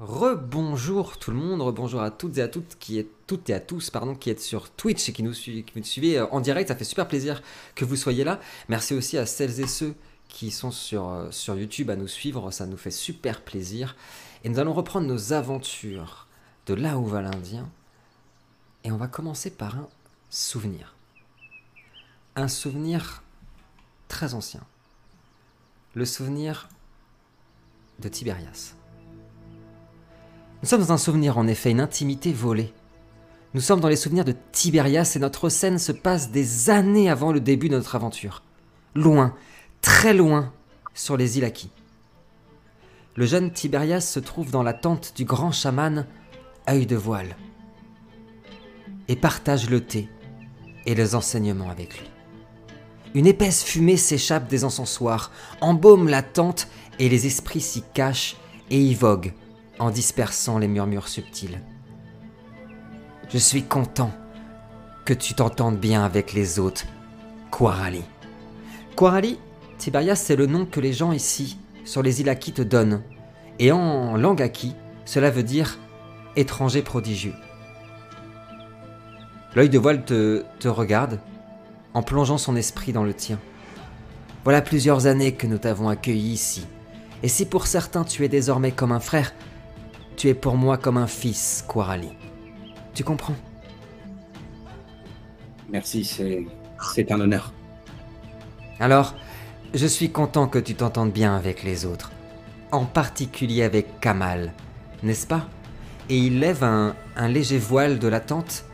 Rebonjour tout le monde, rebonjour à toutes et à toutes qui êtes sur Twitch et qui nous suivez en direct, ça fait super plaisir que vous soyez là. Merci aussi à celles et ceux qui sont sur YouTube à nous suivre, ça nous fait super plaisir. Et nous allons reprendre nos aventures de là où va l'Indien. Et on va commencer par un souvenir. Un souvenir très ancien. Le souvenir de Tibérias. Nous sommes dans un souvenir, en effet, une intimité volée. Nous sommes dans les souvenirs de Tibérias et notre scène se passe des années avant le début de notre aventure. Loin, très loin, sur les îles Aki. Le jeune Tibérias se trouve dans la tente du grand chaman Œil de voile et partage le thé et les enseignements avec lui. Une épaisse fumée s'échappe des encensoirs, embaume la tente et les esprits s'y cachent et y voguent, en dispersant les murmures subtils. Je suis content que tu t'entendes bien avec les autres, Kwarali. Kwarali, Tibérias, c'est le nom que les gens ici, sur les îles Aki, te donnent. Et en langue Aki, cela veut dire « étranger prodigieux ». L'œil de voile te regarde, en plongeant son esprit dans le tien. Voilà plusieurs années que nous t'avons accueilli ici. Et si pour certains tu es désormais comme un frère, tu es pour moi comme un fils, Kwarali. Tu comprends? Merci, c'est un honneur. Alors, je suis content que tu t'entendes bien avec les autres. En particulier avec Kamal, n'est-ce pas? Et il lève un léger voile de la tente.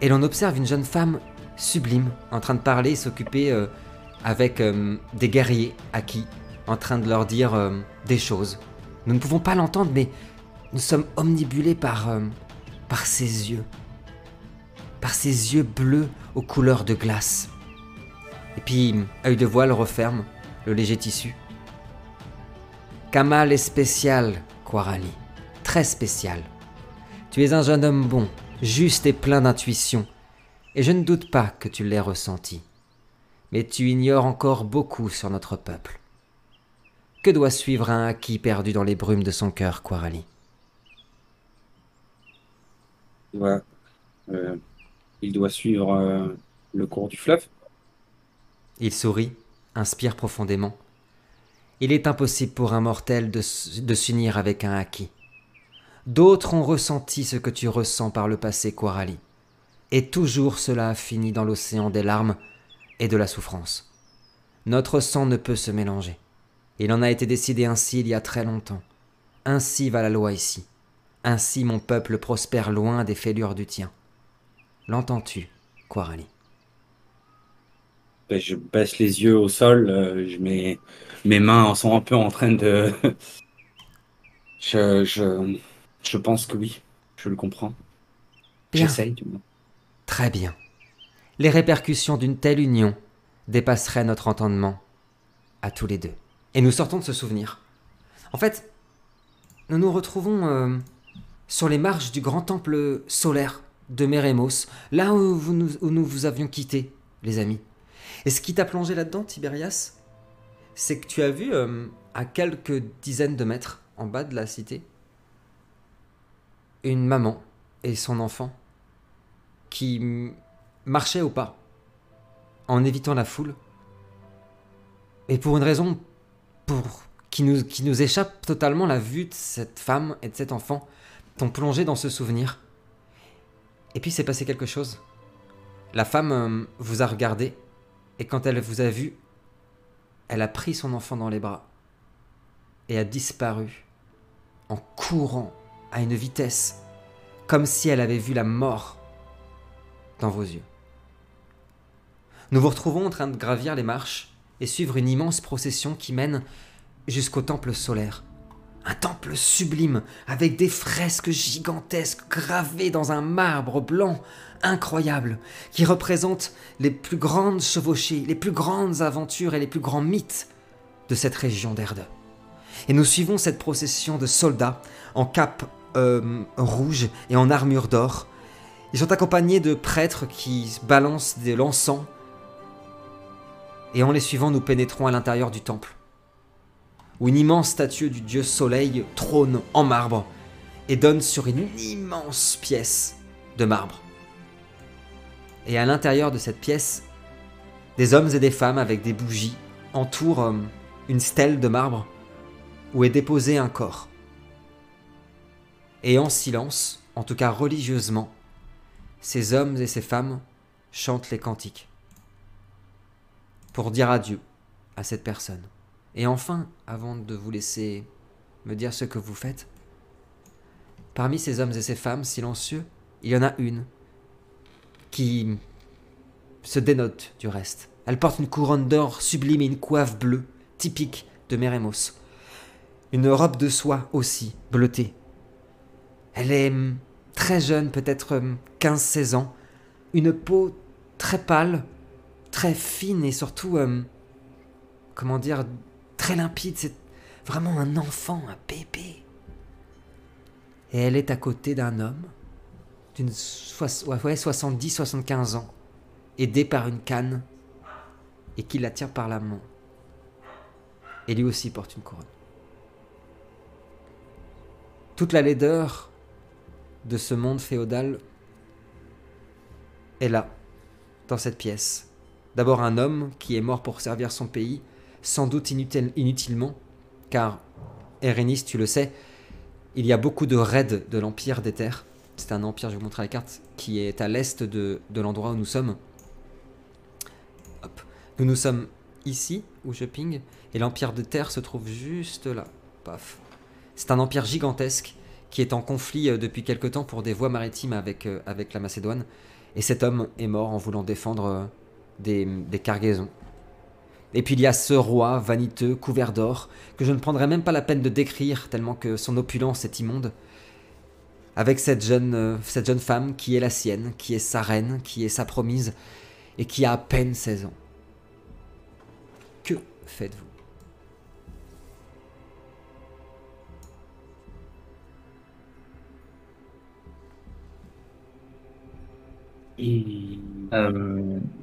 Et l'on observe une jeune femme sublime, en train de parler et s'occuper avec des guerriers Aki, en train de leur dire des choses. Nous ne pouvons pas l'entendre, mais nous sommes omnibulés par ses yeux. Par ses yeux bleus aux couleurs de glace. Et puis, Œil de voile referme le léger tissu. Kamal est spécial, Kwarali. Très spécial. Tu es un jeune homme bon, juste et plein d'intuition. Et je ne doute pas que tu l'aies ressenti. Mais tu ignores encore beaucoup sur notre peuple. Que doit suivre un Haki perdu dans les brumes de son cœur, Kwarali? Il doit suivre le cours du fleuve. Il sourit, inspire profondément. Il est impossible pour un mortel de s'unir avec un Haki. D'autres ont ressenti ce que tu ressens par le passé, Kwarali. Et toujours cela a fini dans l'océan des larmes et de la souffrance. Notre sang ne peut se mélanger. Il en a été décidé ainsi il y a très longtemps. Ainsi va la loi ici. Ainsi mon peuple prospère loin des fêlures du tien. L'entends-tu, Kwarali? Je baisse les yeux au sol, je mets mes mains sont un peu en train de... Je pense que oui, je le comprends. J'essaye du moins. Très bien. Les répercussions d'une telle union dépasseraient notre entendement à tous les deux. Et nous sortons de ce souvenir. En fait, nous nous retrouvons sur les marches du grand temple solaire de Mérémos, là où nous vous avions quittés, les amis. Et ce qui t'a plongé là-dedans, Tibérias, c'est que tu as vu à quelques dizaines de mètres en bas de la cité, une maman et son enfant qui marchaient au pas, en évitant la foule, et pour une raison... qui nous échappe totalement, la vue de cette femme et de cet enfant t'ont plongé dans ce souvenir. Et puis s'est passé quelque chose. La femme vous a regardé, et quand elle vous a vu, elle a pris son enfant dans les bras et a disparu en courant à une vitesse, comme si elle avait vu la mort dans vos yeux. Nous vous retrouvons en train de gravir les marches et suivre une immense procession qui mène jusqu'au temple solaire. Un temple sublime, avec des fresques gigantesques gravées dans un marbre blanc incroyable, qui représente les plus grandes chevauchées, les plus grandes aventures et les plus grands mythes de cette région d'Erde. Et nous suivons cette procession de soldats en cape rouge et en armure d'or. Ils sont accompagnés de prêtres qui balancent de l'encens. Et en les suivant, nous pénétrons à l'intérieur du temple. où une immense statue du dieu soleil trône en marbre et donne sur une immense pièce de marbre. Et à l'intérieur de cette pièce, des hommes et des femmes avec des bougies entourent une stèle de marbre où est déposé un corps. Et en silence, en tout cas religieusement, ces hommes et ces femmes chantent les cantiques pour dire adieu à cette personne. Et enfin, avant de vous laisser me dire ce que vous faites, parmi ces hommes et ces femmes silencieux, il y en a une qui se dénote du reste. Elle porte une couronne d'or sublime et une coiffe bleue, typique de Mérémos. Une robe de soie aussi, bleutée. Elle est très jeune, peut-être 15-16 ans. Une peau très pâle, très fine et surtout, très limpide. C'est vraiment un enfant, un bébé. Et elle est à côté d'un homme d'une 70-75 ans, aidé par une canne et qui la tire par la main. Et lui aussi porte une couronne. Toute la laideur de ce monde féodal est là, dans cette pièce. D'abord un homme qui est mort pour servir son pays, sans doute inutilement, car, Érynis, tu le sais, il y a beaucoup de raids de l'Empire des Terres. C'est un empire, je vais vous montrer la carte, qui est à l'est de l'endroit où nous sommes. Hop. Nous sommes ici, au shopping, et l'Empire des Terres se trouve juste là. Paf. C'est un empire gigantesque qui est en conflit depuis quelque temps pour des voies maritimes avec la Macédoine. Et cet homme est mort en voulant défendre des cargaisons. Et puis il y a ce roi vaniteux, couvert d'or, que je ne prendrai même pas la peine de décrire, tellement que son opulence est immonde. Avec cette jeune femme qui est la sienne, qui est sa reine, qui est sa promise, et qui a à peine 16 ans. Que faites-vous ?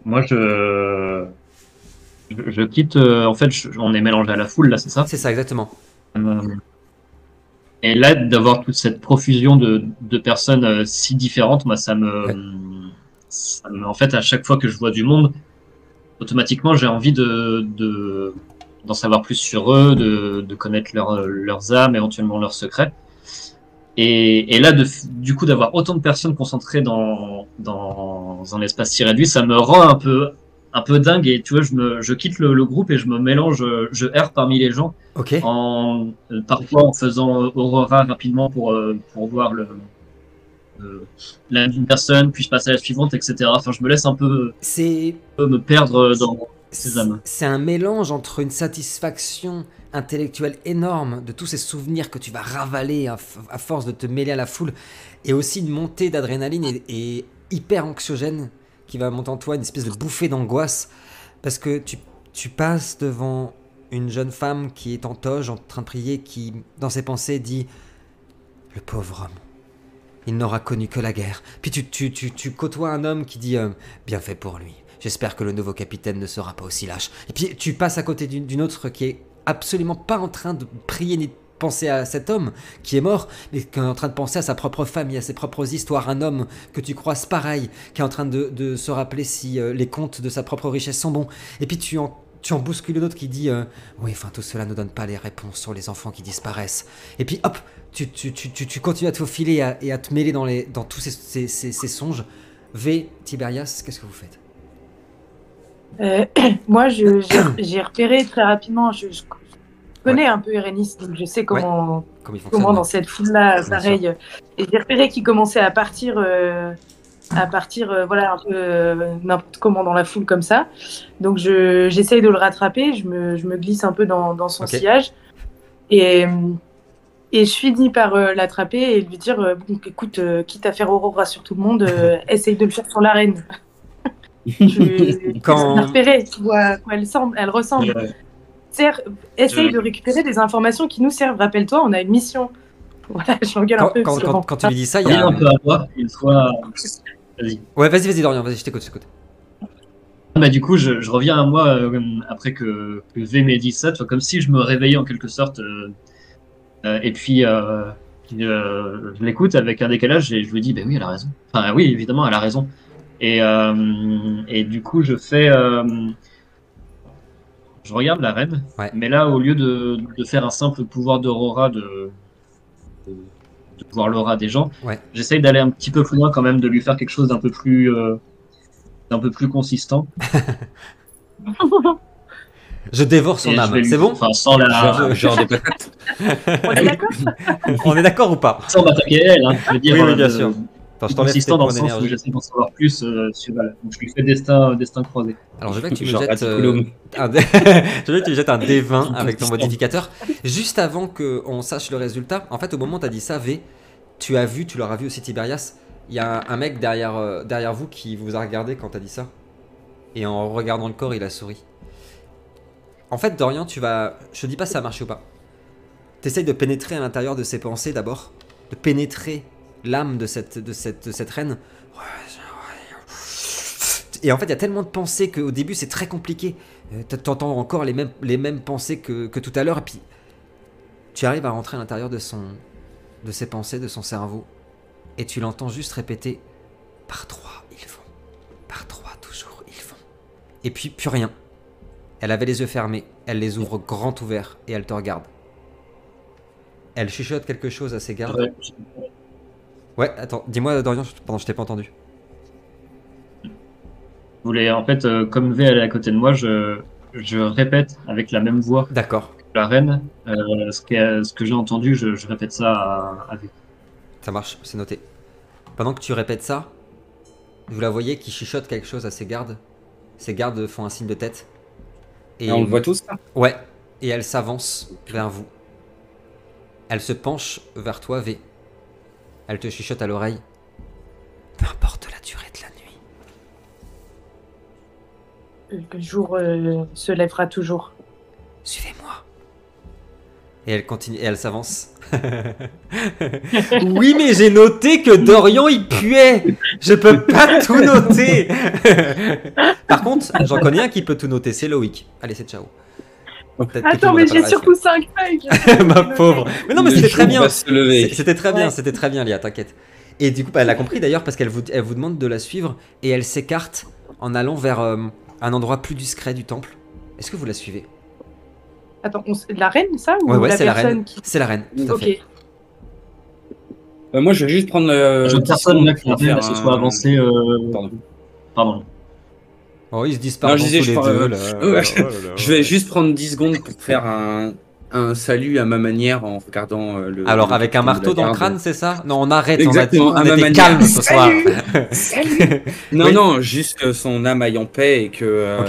Moi je quitte, en fait on est mélangé à la foule là, c'est ça? C'est ça, exactement. Et là d'avoir toute cette profusion de personnes si différentes, moi ça me en fait à chaque fois que je vois du monde, automatiquement j'ai envie d'en savoir plus sur eux, de connaître leurs âmes, éventuellement leurs secrets. Et là, du coup, d'avoir autant de personnes concentrées dans un espace si réduit, ça me rend un peu dingue. Et tu vois, je quitte le groupe et je me mélange, je erre parmi les gens. Okay. Parfois en faisant Aurora rapidement pour voir la même personne, puis je passe à la suivante, etc. Enfin, je me laisse un peu me perdre dans ces âmes. C'est un mélange entre une satisfaction intellectuel énorme de tous ces souvenirs que tu vas ravaler à force de te mêler à la foule, et aussi une montée d'adrénaline et hyper anxiogène qui va monter en toi, une espèce de bouffée d'angoisse, parce que tu passes devant une jeune femme qui est en toge en train de prier, qui dans ses pensées dit « le pauvre homme, il n'aura connu que la guerre ». Puis tu côtoies un homme qui dit « bien fait pour lui, j'espère que le nouveau capitaine ne sera pas aussi lâche ». Et puis tu passes à côté d'une autre qui est absolument pas en train de prier ni de penser à cet homme qui est mort, mais qui est en train de penser à sa propre famille, à ses propres histoires, un homme que tu croises pareil, qui est en train de se rappeler si les comptes de sa propre richesse sont bons. Et puis tu en bouscules l'autre qui dit « oui, enfin tout cela ne donne pas les réponses sur les enfants qui disparaissent ». Et puis hop, tu continues à te faufiler et à te mêler dans tous ces songes. V, Tibérias, qu'est-ce que vous faites ? Moi, j'ai repéré très rapidement, je connais un peu Irénice, donc je sais comment dans cette foule-là, pareil. Et j'ai repéré qu'il commençait à partir voilà, un peu n'importe comment dans la foule comme ça. Donc j'essaye de le rattraper, je me glisse un peu dans son sillage. Et je finis par l'attraper et lui dire, écoute, quitte à faire Aurora sur tout le monde, essaye de le faire sur l'arène. Quand repérer, tu vois quoi elle ressemble. Essaye de récupérer des informations qui nous servent. Rappelle-toi, on a une mission. Voilà, je m'engueule un peu. Quand tu lui dis ça, il y a. Vas-y, Dorian, je t'écoute. Bah, du coup, je reviens à moi après que V m'ait dit ça, comme si je me réveillais en quelque sorte. Et puis, je l'écoute avec un décalage et je lui dis, ben oui, elle a raison. Enfin, oui, évidemment, elle a raison. Et du coup, je fais... je regarde la reine, ouais. Mais là, au lieu de faire un simple pouvoir d'aurora, de pouvoir l'aura des gens, ouais. J'essaye d'aller un petit peu plus loin quand même, de lui faire quelque chose d'un peu plus consistant. Je dévore son âme, c'est bon. Enfin, sans la... genre des patates. On est d'accord. On est d'accord ou pas? Sans m'attaquer elle, hein, je veux dire... Oui, oui bien sûr. Attends, je consistant dans le sens où j'essaie d'en savoir plus sur la... Donc je lui fais destin croisé. Alors je veux que tu me jettes un D20 avec ton modificateur. Juste avant qu'on sache le résultat, en fait au moment où tu as dit ça, V, tu l'auras vu aussi Tibérias, il y a un mec derrière vous qui vous a regardé quand tu as dit ça. Et en regardant le corps, il a souri. En fait, Dorian, tu vas... Je te dis pas si ça a marché ou pas. T'essayes de pénétrer à l'intérieur de ses pensées d'abord. De pénétrer l'âme de cette reine. Et en fait, il y a tellement de pensées qu'au début, c'est très compliqué. T'entends encore les mêmes pensées que tout à l'heure. Et puis, tu arrives à rentrer à l'intérieur de ses pensées, de son cerveau. Et tu l'entends juste répéter. Par trois, ils vont. Par trois, toujours, ils vont. Et puis, plus rien. Elle avait les yeux fermés, elle les ouvre grand ouverts et elle te regarde. Elle chuchote quelque chose à ses gardes. Ouais, attends, dis-moi Dorian, pardon, je t'ai pas entendu. Vous voulez, en fait, comme V elle est à côté de moi, je répète avec la même voix. D'accord. La reine, ce que j'ai entendu, je répète ça à V. Ça marche, c'est noté. Pendant que tu répètes ça, vous la voyez qui chuchote quelque chose à ses gardes. Ses gardes font un signe de tête. Et on le voit tous là. Ouais, et elle s'avance vers vous. Elle se penche vers toi, V. Elle te chuchote à l'oreille. Peu importe la durée de la nuit. Le jour se lèvera toujours. Suivez-moi. Et elle continue, et elle s'avance. Oui, mais j'ai noté que Dorian, il puait. Je peux pas tout noter. Par contre, j'en connais un qui peut tout noter, c'est Loïc. Allez, c'est ciao. Attends, mais j'ai surtout 5 feuilles. Ma pauvre. Mais non, mais c'était très bien. C'était très bien, Léa, t'inquiète. Et du coup, elle a compris d'ailleurs parce qu'elle vous demande de la suivre et elle s'écarte en allant vers un endroit plus discret du temple. Est-ce que vous la suivez? Attends, la reine, ça ou ouais, c'est la reine. Qui... C'est la reine, tout à fait. Moi, je vais juste prendre le... Je personne là qui va faire ce soit avancé... Pardon. Oh, ils se disparaissent tous les deux, là. Je vais juste prendre 10 secondes pour faire un salut à ma manière en regardant le... Alors, avec un marteau dans le crâne, c'est ça? Non, on arrête, exactement, on était calme ce soir. Salut. Non, juste que son âme aille en paix et que...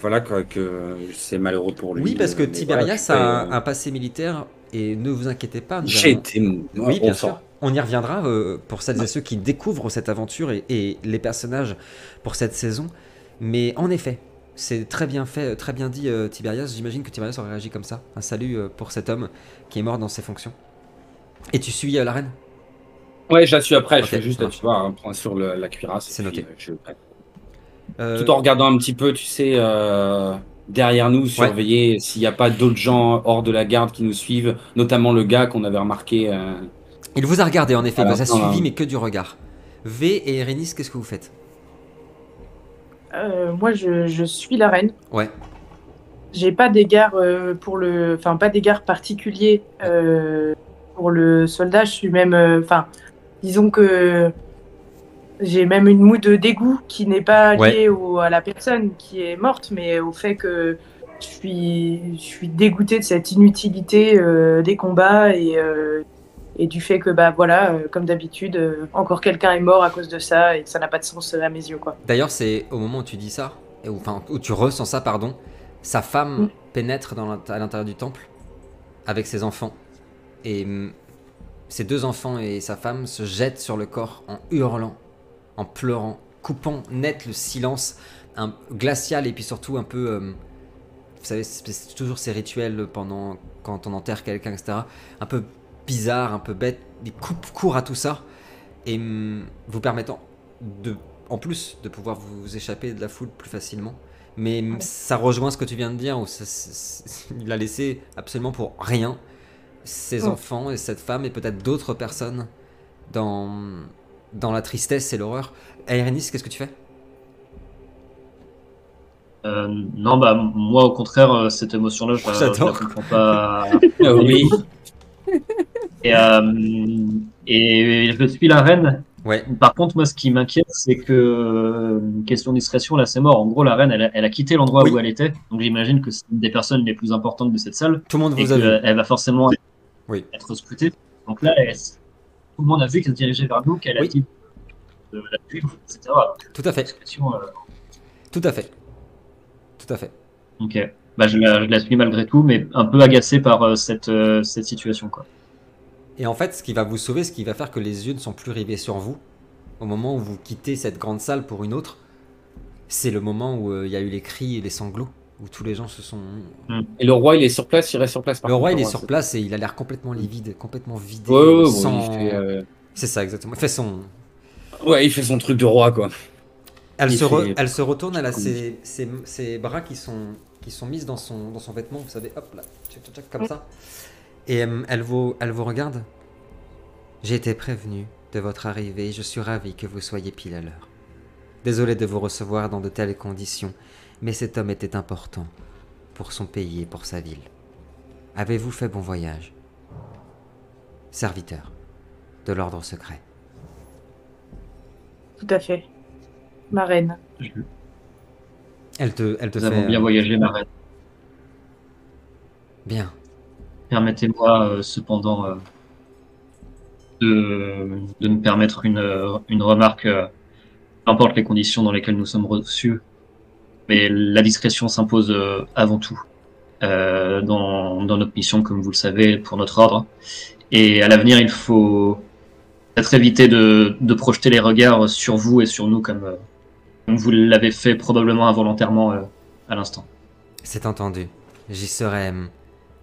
Voilà, que c'est malheureux pour lui. Oui, parce que Tibérias a un passé militaire et ne vous inquiétez pas. J'ai été... Oui, bien sûr. On y reviendra pour celles et ceux qui découvrent cette aventure et les personnages pour cette saison. Mais en effet, c'est très bien fait, très bien dit Tibérias. J'imagine que Tibérias aurait réagi comme ça. Un salut pour cet homme qui est mort dans ses fonctions. Et tu suis la reine? Ouais, je la suis après. Okay, je fais juste, tu vois, un point sur la cuirasse. C'est noté. Tout en regardant un petit peu, tu sais, derrière nous, surveiller s'il n'y a pas d'autres gens hors de la garde qui nous suivent, notamment le gars qu'on avait remarqué. Il vous a regardé en effet, il vous a suivi, mais que du regard. V et Érynis, qu'est-ce que vous faites? Moi, je suis la reine. Ouais. J'ai pas d'égard pas d'égard particulier pour le soldat. Je suis même, disons que. J'ai même une moue de dégoût qui n'est pas liée à la personne qui est morte, mais au fait que je suis dégoûtée de cette inutilité des combats et du fait que, comme d'habitude, encore quelqu'un est mort à cause de ça et que ça n'a pas de sens à mes yeux. D'ailleurs, c'est au moment où tu dis ça, où tu ressens ça, pardon, sa femme pénètre à l'intérieur du temple avec ses enfants. Et ses deux enfants et sa femme se jettent sur le corps en hurlant, en pleurant, coupant net le silence glacial et puis surtout un peu... vous savez, c'est toujours ces rituels quand on enterre quelqu'un, etc. Un peu bizarre, un peu bête, des coupes courtes à tout ça et vous permettant de en plus de pouvoir vous échapper de la foule plus facilement. Mais ça rejoint ce que tu viens de dire, où il a laissé absolument pour rien ses enfants et cette femme et peut-être d'autres personnes dans la tristesse et l'horreur. Irénice, qu'est-ce que tu fais ? Non, bah moi au contraire, cette émotion-là, je la comprends pas. Oui. Et je suis la reine. Ouais. Par contre, moi, ce qui m'inquiète, c'est que question de discrétion, là, c'est mort. En gros, la reine, elle a quitté l'endroit où elle était. Donc, j'imagine que c'est une des personnes les plus importantes de cette salle. Tout le monde vous a vu. Elle va forcément être scrutée. Donc là, tout le monde a vu qu'elle se dirigeait vers nous, qu'elle a dit de la suivre, etc. Tout à fait. Tout à fait. Tout à fait. Ok. Bah, je la suis malgré tout, mais un peu agacé par cette situation, quoi. Et en fait, ce qui va vous sauver, ce qui va faire que les yeux ne sont plus rivés sur vous, au moment où vous quittez cette grande salle pour une autre, c'est le moment où il y a eu les cris et les sanglots, où tous les gens se sont... Et le roi, il est sur place, il reste sur place. Par le roi, il est sur place et il a l'air complètement livide, complètement vidé. Sans... C'est ça, exactement. Il fait son... Ouais, il fait son truc de roi, quoi. Elle se retourne, elle a ses bras qui sont mis dans son vêtement, vous savez, hop, là, comme ça. Et elle vous regarde. J'ai été prévenue de votre arrivée, je suis ravie que vous soyez pile à l'heure. Désolée de vous recevoir dans de telles conditions, mais cet homme était important pour son pays et pour sa ville. Avez-vous fait bon voyage? Serviteur de l'ordre secret. Tout à fait, ma reine. Elle te fait... Nous avons bien voyagé, ma reine. Bien. Permettez-moi cependant de me permettre une remarque, peu importe les conditions dans lesquelles nous sommes reçus, mais la discrétion s'impose avant tout dans notre mission, comme vous le savez, pour notre ordre. Et à l'avenir, il faut peut-être éviter de projeter les regards sur vous et sur nous comme vous l'avez fait probablement involontairement à l'instant. C'est entendu. J'y serai...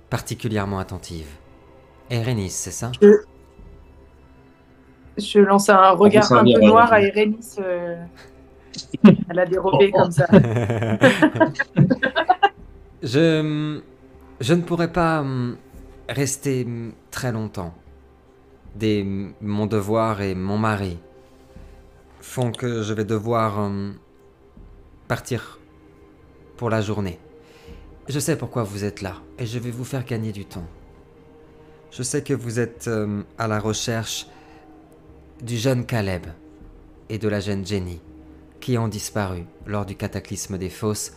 particulièrement attentive. Irénice, c'est ça? Je lance un regard un peu noir à Irénice. Elle a dérobé comme ça. Je ne pourrais pas rester très longtemps. Mon devoir et mon mari font que je vais devoir partir pour la journée. Je sais pourquoi vous êtes là, et je vais vous faire gagner du temps. Je sais que vous êtes à la recherche du jeune Caleb et de la jeune Jenny, qui ont disparu lors du cataclysme des fosses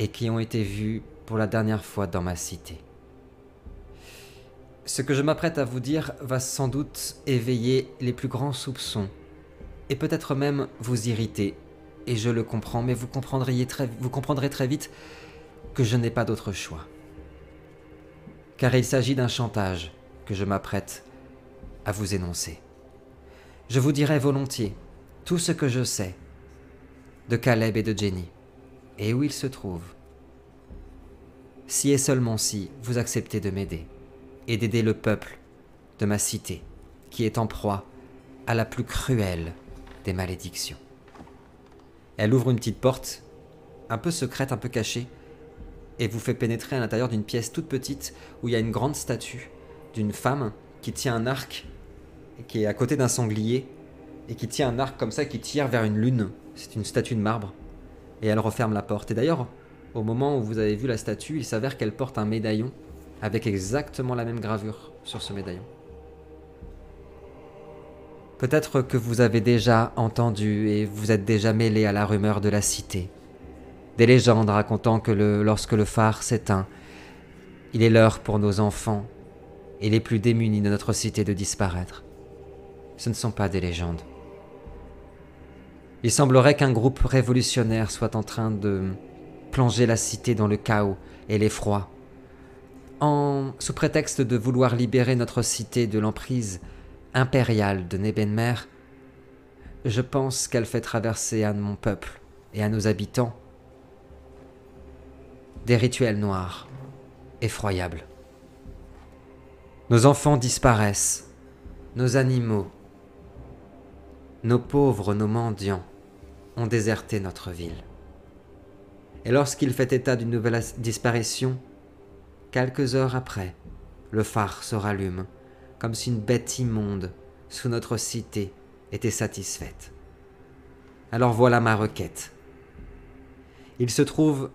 et qui ont été vus pour la dernière fois dans ma cité. Ce que je m'apprête à vous dire va sans doute éveiller les plus grands soupçons, et peut-être même vous irriter, et je le comprends, mais vous comprendrez très vite que je n'ai pas d'autre choix. Car il s'agit d'un chantage que je m'apprête à vous énoncer. Je vous dirai volontiers tout ce que je sais de Caleb et de Jenny, et où ils se trouvent. Si et seulement si vous acceptez de m'aider, et d'aider le peuple de ma cité, qui est en proie à la plus cruelle des malédictions. Elle ouvre une petite porte, un peu secrète, un peu cachée, et vous fait pénétrer à l'intérieur d'une pièce toute petite où il y a une grande statue d'une femme qui tient un arc, qui est à côté d'un sanglier, et qui tient un arc comme ça, qui tire vers une lune. C'est une statue de marbre. Et elle referme la porte. Et d'ailleurs, au moment où vous avez vu la statue, il s'avère qu'elle porte un médaillon avec exactement la même gravure sur ce médaillon. Peut-être que vous avez déjà entendu et vous êtes déjà mêlé à la rumeur de la cité. Des légendes racontant que lorsque le phare s'éteint, il est l'heure pour nos enfants et les plus démunis de notre cité de disparaître. Ce ne sont pas des légendes. Il semblerait qu'un groupe révolutionnaire soit en train de plonger la cité dans le chaos et l'effroi, sous prétexte de vouloir libérer notre cité de l'emprise impériale de Nebenmer. Je pense qu'elle fait traverser à mon peuple et à nos habitants des rituels noirs, effroyables. Nos enfants disparaissent, nos animaux, nos pauvres, nos mendiants, ont déserté notre ville. Et lorsqu'il fait état d'une nouvelle disparition, quelques heures après, le phare se rallume, comme si une bête immonde sous notre cité était satisfaite. Alors voilà ma requête. Il se trouve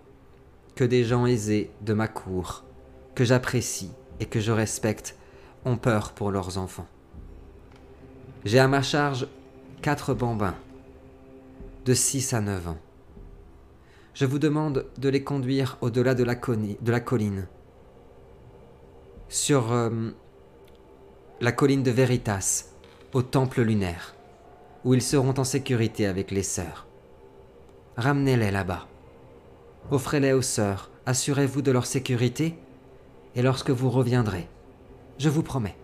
que des gens aisés de ma cour, que j'apprécie et que je respecte, ont peur pour leurs enfants. J'ai à ma charge 4 bambins, de 6 à 9 ans. Je vous demande de les conduire au-delà de la colline, sur la colline de Veritas, au temple lunaire, où ils seront en sécurité avec les sœurs. Ramenez-les là-bas. Offrez-les aux sœurs, assurez-vous de leur sécurité, et lorsque vous reviendrez, je vous promets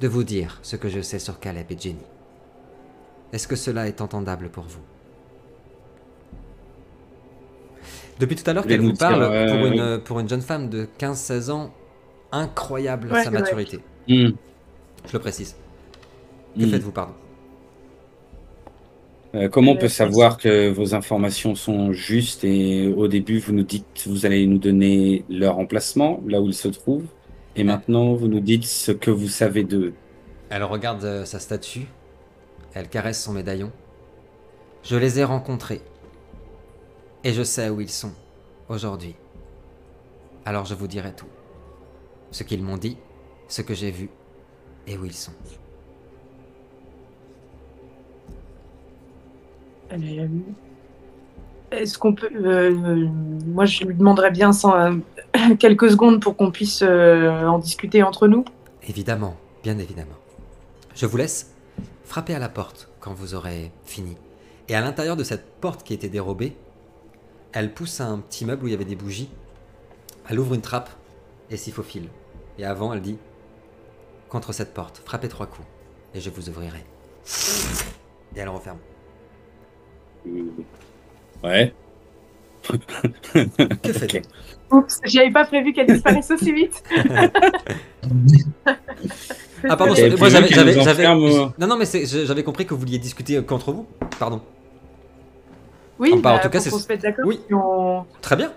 de vous dire ce que je sais sur Caleb et Jenny. Est-ce que cela est entendable pour vous? Depuis tout à l'heure qu'elle vous parle, pour une jeune femme de 15-16 ans, incroyable sa maturité. Mmh. Je le précise. Que faites-vous, pardon? Comment on peut savoir que vos informations sont justes? Et au début, vous nous dites, vous allez nous donner leur emplacement, là où ils se trouvent, et maintenant, vous nous dites ce que vous savez d'eux. Elle regarde sa statue, elle caresse son médaillon. Je les ai rencontrés, et je sais où ils sont aujourd'hui. Alors je vous dirai tout. Ce qu'ils m'ont dit, ce que j'ai vu, et où ils sont. Est-ce qu'on peut... moi, je lui demanderais bien quelques secondes pour qu'on puisse en discuter entre nous. Évidemment, bien évidemment. Je vous laisse frapper à la porte quand vous aurez fini. Et à l'intérieur de cette porte qui était dérobée, elle pousse à un petit meuble où il y avait des bougies. Elle ouvre une trappe et s'y faufile. Et avant, elle dit « Contre cette porte, frappez 3 coups et je vous ouvrirai. » Et elle referme. Ouais. Que fait-elle? Oups, j'avais pas prévu qu'elle disparaisse aussi vite. Ah pardon, moi j'avais... Non mais j'avais compris que vous vouliez discuter qu'entre vous. Pardon. Oui, enfin, bah, en tout cas, qu'on se mette d'accord. Oui. Si on... Très bien.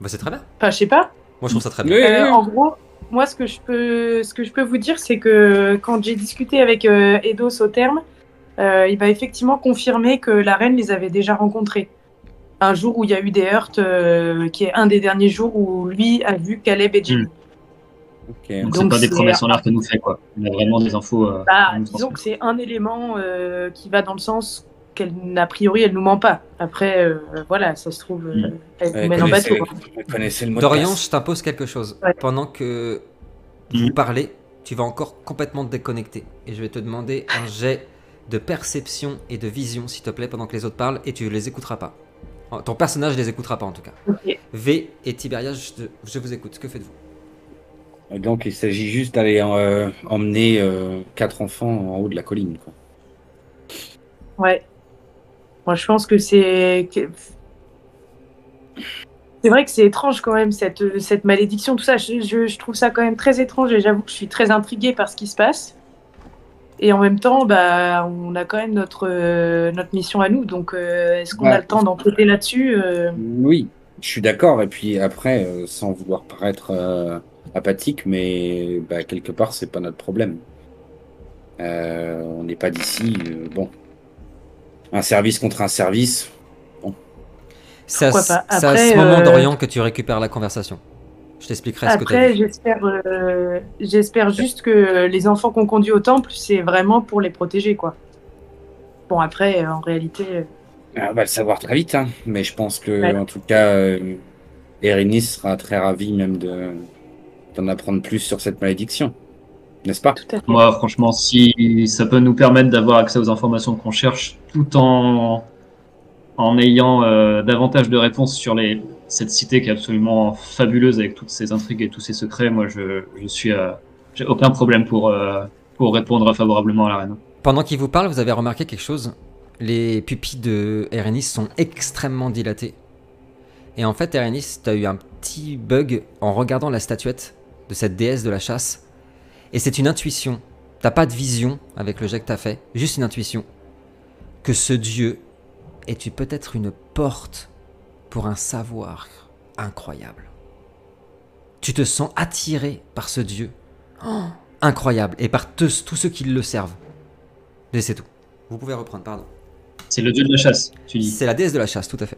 Bah, c'est très bien. Enfin, je sais pas. Moi, je trouve ça très bien. En gros, moi, ce que je peux vous dire, c'est que quand j'ai discuté avec Edos au terme, il m'a effectivement confirmé que la reine les avait déjà rencontrés. Un jour où il y a eu des heurts, qui est un des derniers jours où lui a vu Caleb et Jim. Okay. Donc, c'est pas des promesses en l'air que nous fait, quoi. On a vraiment des infos. Disons que c'est un élément qui va dans le sens qu'elle, a priori, elle nous ment pas. Après, voilà, ça se trouve, elle nous mène en bateau. Dorian, je t'impose quelque chose. Ouais. Pendant que vous parlez, tu vas encore complètement te déconnecter. Et je vais te demander un jet de perception et de vision, s'il te plaît, pendant que les autres parlent, et tu les écouteras pas. Ton personnage les écoutera pas, en tout cas. Okay. V et Tibérias, je vous écoute. Que faites-vous? Donc, il s'agit juste d'aller emmener 4 enfants en haut de la colline, quoi. Ouais. Moi, je pense que c'est... C'est vrai que c'est étrange quand même, cette malédiction, tout ça. Je trouve ça quand même très étrange et j'avoue que je suis très intriguée par ce qui se passe. Et en même temps, bah, on a quand même notre mission à nous. Donc, est-ce qu'on a le temps d'enquêter là-dessus? Oui, je suis d'accord. Et puis après, sans vouloir paraître apathique, mais bah, quelque part, c'est pas notre problème. On n'est pas d'ici, bon... Un service contre un service. Bon. C'est à ce moment, Dorian, que tu récupères la conversation. Je t'expliquerai ce que tu as dit. Après, j'espère juste que les enfants qu'on conduit au temple, c'est vraiment pour les protéger, quoi. Bon, après, en réalité... On va le savoir très vite, hein. Mais je pense que, en tout cas, Érynis sera très ravie même d'en apprendre plus sur cette malédiction. N'est-ce pas? Moi, franchement, si ça peut nous permettre d'avoir accès aux informations qu'on cherche, tout en ayant davantage de réponses sur cette cité qui est absolument fabuleuse avec toutes ses intrigues et tous ses secrets, moi, j'ai aucun problème pour répondre favorablement à la reine. Pendant qu'il vous parle, vous avez remarqué quelque chose. Les pupilles de Érynis sont extrêmement dilatées. Et en fait, Érynis, tu as eu un petit bug en regardant la statuette de cette déesse de la chasse. Et c'est une intuition, t'as pas de vision avec le jet que t'as fait, juste une intuition, que ce dieu es-tu peut-être une porte pour un savoir incroyable. Tu te sens attiré par ce dieu incroyable et par tous ceux qui le servent. Et c'est tout. Vous pouvez reprendre, pardon. C'est le dieu de la chasse, tu dis. C'est la déesse de la chasse, tout à fait.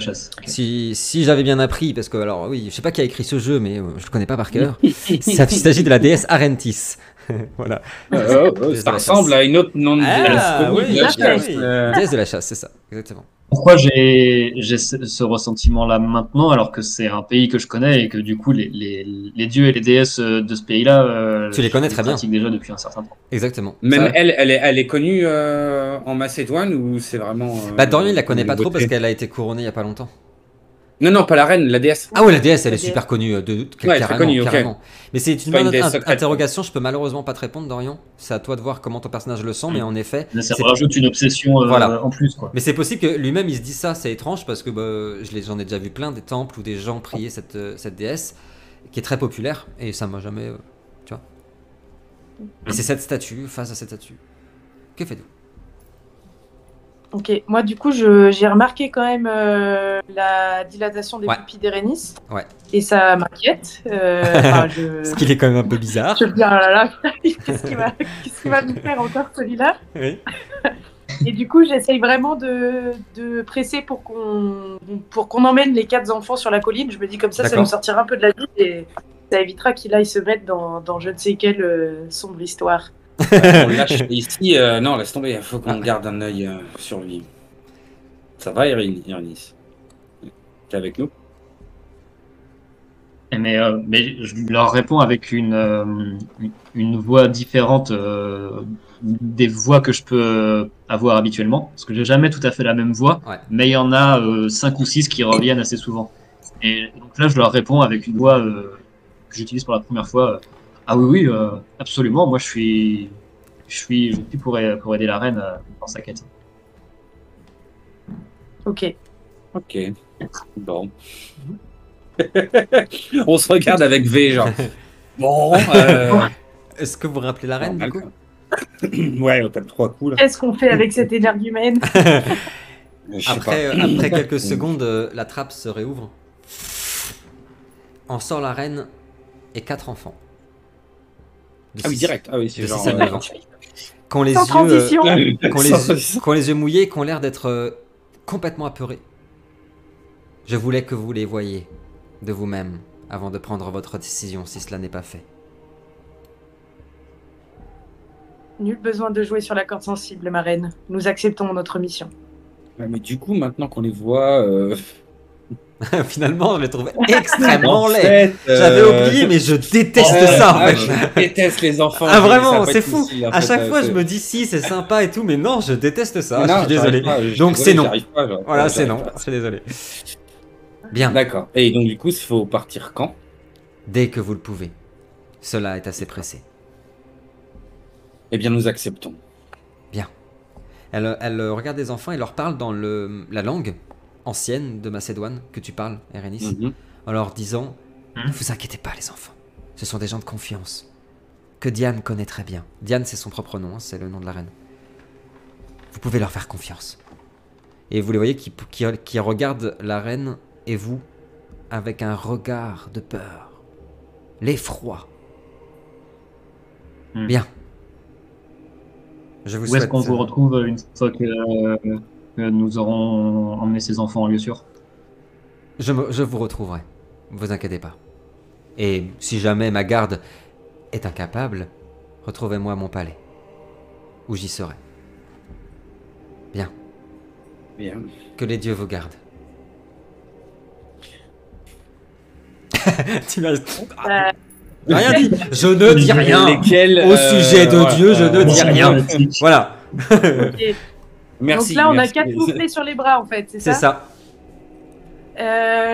Chasse. Okay. Si j'avais bien appris, parce que alors oui, je sais pas qui a écrit ce jeu, mais je le connais pas par cœur. Il s'agit de la déesse Arentis. Voilà. Ça ressemble à une autre nom de déesse de la chasse, c'est ça, exactement. Pourquoi j'ai ce ressentiment-là maintenant, alors que c'est un pays que je connais et que du coup les dieux et les déesses de ce pays-là, tu les connais très bien. Déjà depuis un certain temps. Exactement. Même ça... elle est connue en Macédoine ou c'est vraiment. Bah Dorian il la connaît pas trop parce qu'elle a été couronnée il y a pas longtemps. Non, pas la reine, la déesse. Ah oui, la déesse, elle est super connue, carrément. Okay. Mais c'est une bonne interrogation, je peux malheureusement pas te répondre, Dorian. C'est à toi de voir comment ton personnage le sent, mais en effet... Là, ça rajoute une obsession en plus, quoi. Mais c'est possible que lui-même, il se dise ça, c'est étrange, parce que bah, j'en ai déjà vu plein, des temples où des gens priaient cette déesse, qui est très populaire, et ça m'a jamais... tu vois. Et c'est cette statue, face à cette statue. Que faites-vous? Ok, moi du coup j'ai remarqué quand même la dilatation des pupilles d'Érénice. Ouais. Et ça m'inquiète. Ce qu'il est quand même un peu bizarre. Je me dis, oh là là, qu'est-ce qu'il va nous faire encore celui-là. Oui. Et du coup j'essaye vraiment de presser pour qu'on emmène les 4 enfants sur la colline. Je me dis comme ça, ça nous sortira un peu de la vie et ça évitera qu'ils aillent se mettre dans je ne sais quelle sombre histoire. On lâche ici, non, laisse tomber, il faut qu'on garde un œil sur lui. Ça va, Irénice? T'es avec nous? Mais je leur réponds avec une voix différente des voix que je peux avoir habituellement, parce que j'ai jamais tout à fait la même voix, mais il y en a 5 ou 6 qui reviennent assez souvent. Et donc là, je leur réponds avec une voix que j'utilise pour la première fois. Ah oui, absolument. Moi, je suis pour aider la reine dans sa quête. Ok. Bon. On se regarde avec V, genre. Bon. Est-ce que vous rappelez la reine, du coup? Ouais, on tape 3 coups là. Qu'est-ce qu'on fait avec cette énergie humaine? Après quelques secondes, la trappe se réouvre. En sort la reine et 4 enfants. Ah oui, direct. Ah oui, c'est genre... Quand les yeux mouillés, qui ont l'air d'être complètement apeurés. Je voulais que vous les voyiez de vous-même avant de prendre votre décision si cela n'est pas fait. Nul besoin de jouer sur la corde sensible, ma reine. Nous acceptons notre mission. Ouais, mais du coup, maintenant qu'on les voit... Finalement, je les trouve extrêmement laids. J'avais oublié, mais je déteste ça. En fait. Je déteste les enfants. Ah vraiment, c'est fou. Aussi, à chaque fois, je me dis si c'est sympa et tout, mais non, je déteste ça. Non, je suis désolé. Donc c'est non. Pas, genre, voilà, c'est non. Je suis désolé. Bien. D'accord. Et donc du coup, il faut partir quand? Dès que vous le pouvez. Cela est assez pressé. Eh bien, nous acceptons. Bien. Elle regarde les enfants et leur parle dans la langue ancienne de Macédoine que tu parles, Érénice, en leur disant « Ne vous inquiétez pas, les enfants, ce sont des gens de confiance, que Diane connaît très bien. » Diane, c'est son propre nom, hein, c'est le nom de la reine. Vous pouvez leur faire confiance. Et vous les voyez qui regardent la reine et vous avec un regard de peur, l'effroi. Bien. Je vous souhaite... Où est-ce qu'on vous retrouve une fois que nous aurons emmené ces enfants en lieu sûr? Je vous retrouverai, ne vous inquiétez pas. Et si jamais ma garde est incapable, retrouvez-moi à mon palais, où j'y serai. Bien. Bien. Que les dieux vous gardent. Tu m'as... Rien dit. Je ne dis rien. Au sujet de Dieu, je ne dis rien. Voilà. Okay. Merci, donc là, on a 4 couplets sur les bras, en fait, c'est ça? C'est ça.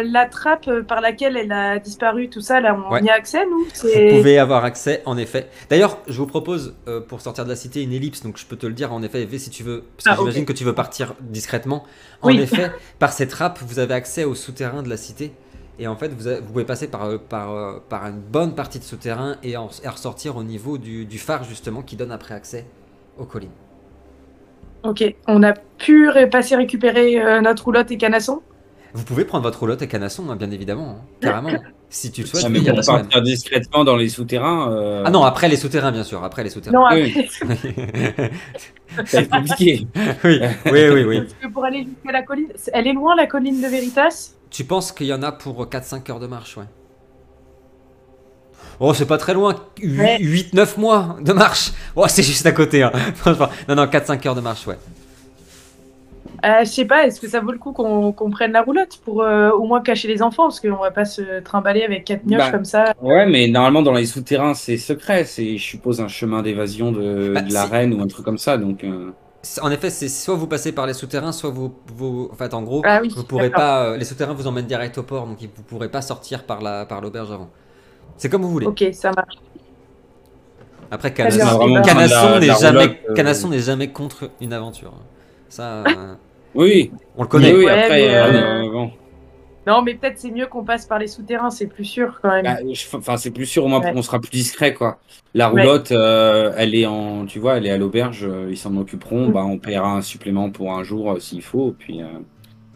La trappe par laquelle elle a disparu, tout ça, là, on y a accès, nous? Vous pouvez avoir accès, en effet. D'ailleurs, je vous propose, pour sortir de la cité, une ellipse, donc je peux te le dire, en effet, Eve, si tu veux, parce que j'imagine que tu veux partir discrètement. En effet, par ces trappes, vous avez accès au souterrain de la cité, et en fait, vous pouvez passer par une bonne partie de ce terrain et ressortir au niveau du phare, justement, qui donne après accès aux collines. Ok, on a pu passer récupérer notre roulotte et canasson. Vous pouvez prendre votre roulotte et canasson, hein, bien évidemment, hein, carrément. Si tu le souhaites. Mais pour partir discrètement dans les souterrains. Ah non, après les souterrains, bien sûr, après les souterrains. Non, après. C'est compliqué. Oui, oui, oui, oui. Parce que pour aller jusqu'à la colline, elle est loin la colline de Veritas. Tu penses qu'il y en a pour 4-5 heures de marche, ouais. Oh, c'est pas très loin, 8-9 mois de marche. Oh, c'est juste à côté, hein. Non, non, 4-5 heures de marche, ouais. Je sais pas, est-ce que ça vaut le coup qu'on prenne la roulotte pour au moins cacher les enfants? Parce qu'on va pas se trimballer avec 4 mioches comme ça. Ouais, mais normalement, dans les souterrains, c'est secret. C'est, je suppose, un chemin d'évasion de la reine ou un truc comme ça, donc... En effet, c'est soit vous passez par les souterrains, soit vous en fait, en gros, ah oui, vous pourrez pas... les souterrains vous emmènent direct au port, donc vous pourrez pas sortir par l'auberge avant. C'est comme vous voulez. Ok, ça marche. Après, Canasson n'est jamais contre une aventure. Ça... oui, on le connaît. Oui, ouais, après, bon. Non, mais peut-être c'est mieux qu'on passe par les souterrains, c'est plus sûr quand même. Enfin, c'est plus sûr, au moins on sera plus discret, quoi. La roulotte, elle est en, tu vois, elle est à l'auberge, ils s'en occuperont, bah on paiera un supplément pour un jour s'il faut, puis.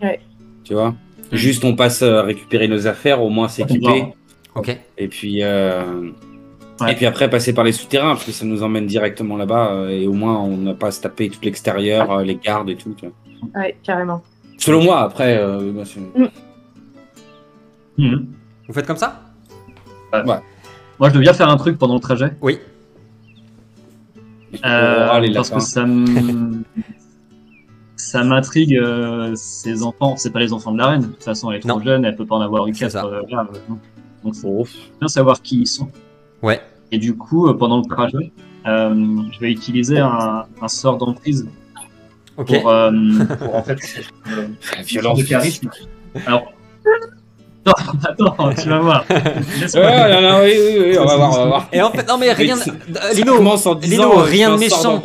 Ouais. Tu vois. Juste, on passe récupérer nos affaires, au moins s'équiper. Ok. Et puis. Et puis après, passer par les souterrains, parce que ça nous emmène directement là-bas, et au moins on n'a pas à se taper tout l'extérieur, les gardes et tout. Tu vois. Ouais, carrément. Selon moi, après, bien sûr. Mmh. Vous faites comme ça? Ouais. Moi, je veux bien faire un truc pendant le trajet. Oui. Parce que ça m'intrigue, ces enfants. C'est pas les enfants de la reine. De toute façon, elle est trop jeune, elle peut pas en avoir eu 4. Donc, faut bien savoir qui ils sont. Ouais. Et du coup, pendant le trajet, je vais utiliser un sort d'emprise. Ok. Pour en fait, violence de charisme. Alors. Non, attends, tu vas voir. Oui, on va voir. Et en fait, non mais rien... Lino, rien de méchant.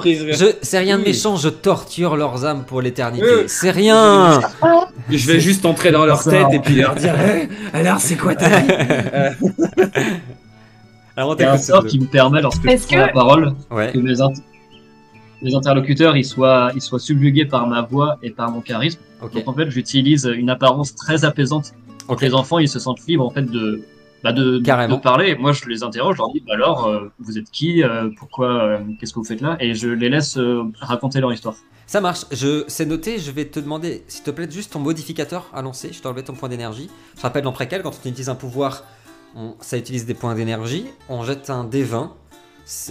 C'est rien de méchant, je torture leurs âmes pour l'éternité. C'est rien. Je vais juste entrer dans leur tête et puis leur dire « Alors, c'est quoi ta vie ?» Il y a un sort qui me permet, lorsque je prends la parole, que mes interlocuteurs ils soient subjugués par ma voix et par mon charisme. Donc en fait, j'utilise une apparence très apaisante. Okay. Les enfants, ils se sentent libres en fait de parler. Moi, je les interroge, je leur dis, bah alors, vous êtes qui, pourquoi, qu'est-ce que vous faites là? Et je les laisse raconter leur histoire. Ça marche. C'est noté. Je vais te demander, s'il te plaît, juste ton modificateur à lancer. Je t'enlève ton point d'énergie. Je rappelle dans Prequel, quand on utilise un pouvoir, ça utilise des points d'énergie. On jette un D20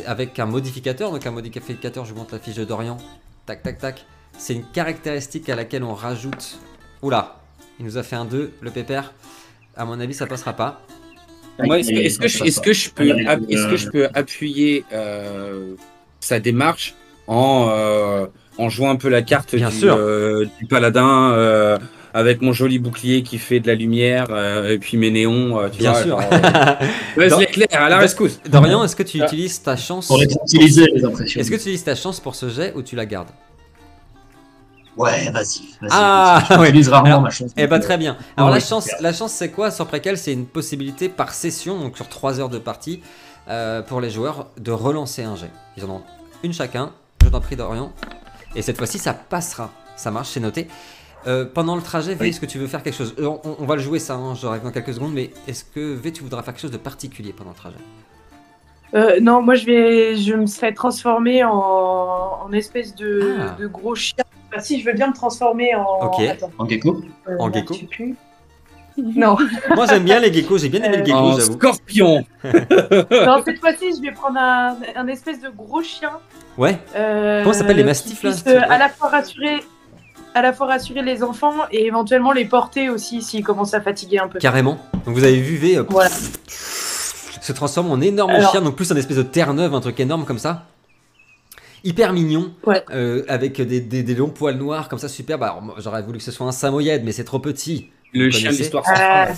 avec un modificateur. Donc un modificateur, je vous montre la fiche de Dorian. Tac, tac, tac. C'est une caractéristique à laquelle on rajoute... Oula. Il nous a fait un 2, le pépère. À mon avis, ça passera pas. Moi, est-ce que je peux appuyer sa démarche en jouant un peu la carte du paladin avec mon joli bouclier qui fait de la lumière et puis mes néons. Bien sûr. C'est clair, à la rescousse. Dorian, est-ce que tu utilises ta chance pour les impressions? Est-ce que tu utilises ta chance pour ce jet ou tu la gardes? Ouais, vas-y. Ah, j'utilise rarement ma chance. Eh bah, très bien. Alors, la chance, c'est quoi? Sur Prequel, c'est une possibilité par session, donc sur 3 heures de partie, pour les joueurs de relancer un jet. Ils en ont une chacun. Je t'en prie, Dorian. Et cette fois-ci, ça passera. Ça marche, c'est noté. Pendant le trajet, V, est-ce que tu veux faire quelque chose? On va le jouer, ça, hein, j'arrive dans quelques secondes, mais est-ce que V, tu voudras faire quelque chose de particulier pendant le trajet? Non, moi, je me serais transformé en espèce de gros chien. Ah, si, je veux bien me transformer en gecko. En gecko. Non. Moi, j'aime bien les geckos. J'ai bien aimé le gecko, j'avoue. Scorpion. Non, cette fois-ci, je vais prendre un espèce de gros chien. Ouais. Comment ça s'appelle, les mastifs là? À la fois rassurer les enfants et éventuellement les porter aussi s'ils commencent à fatiguer un peu. Carrément. Donc vous avez vu V se transforme en énorme chien, donc plus un espèce de Terre-Neuve, un truc énorme comme ça. Hyper mignon, avec des longs poils noirs comme ça, super. Bah, j'aurais voulu que ce soit un samoyède, mais c'est trop petit. Le chien de l'histoire sans fin.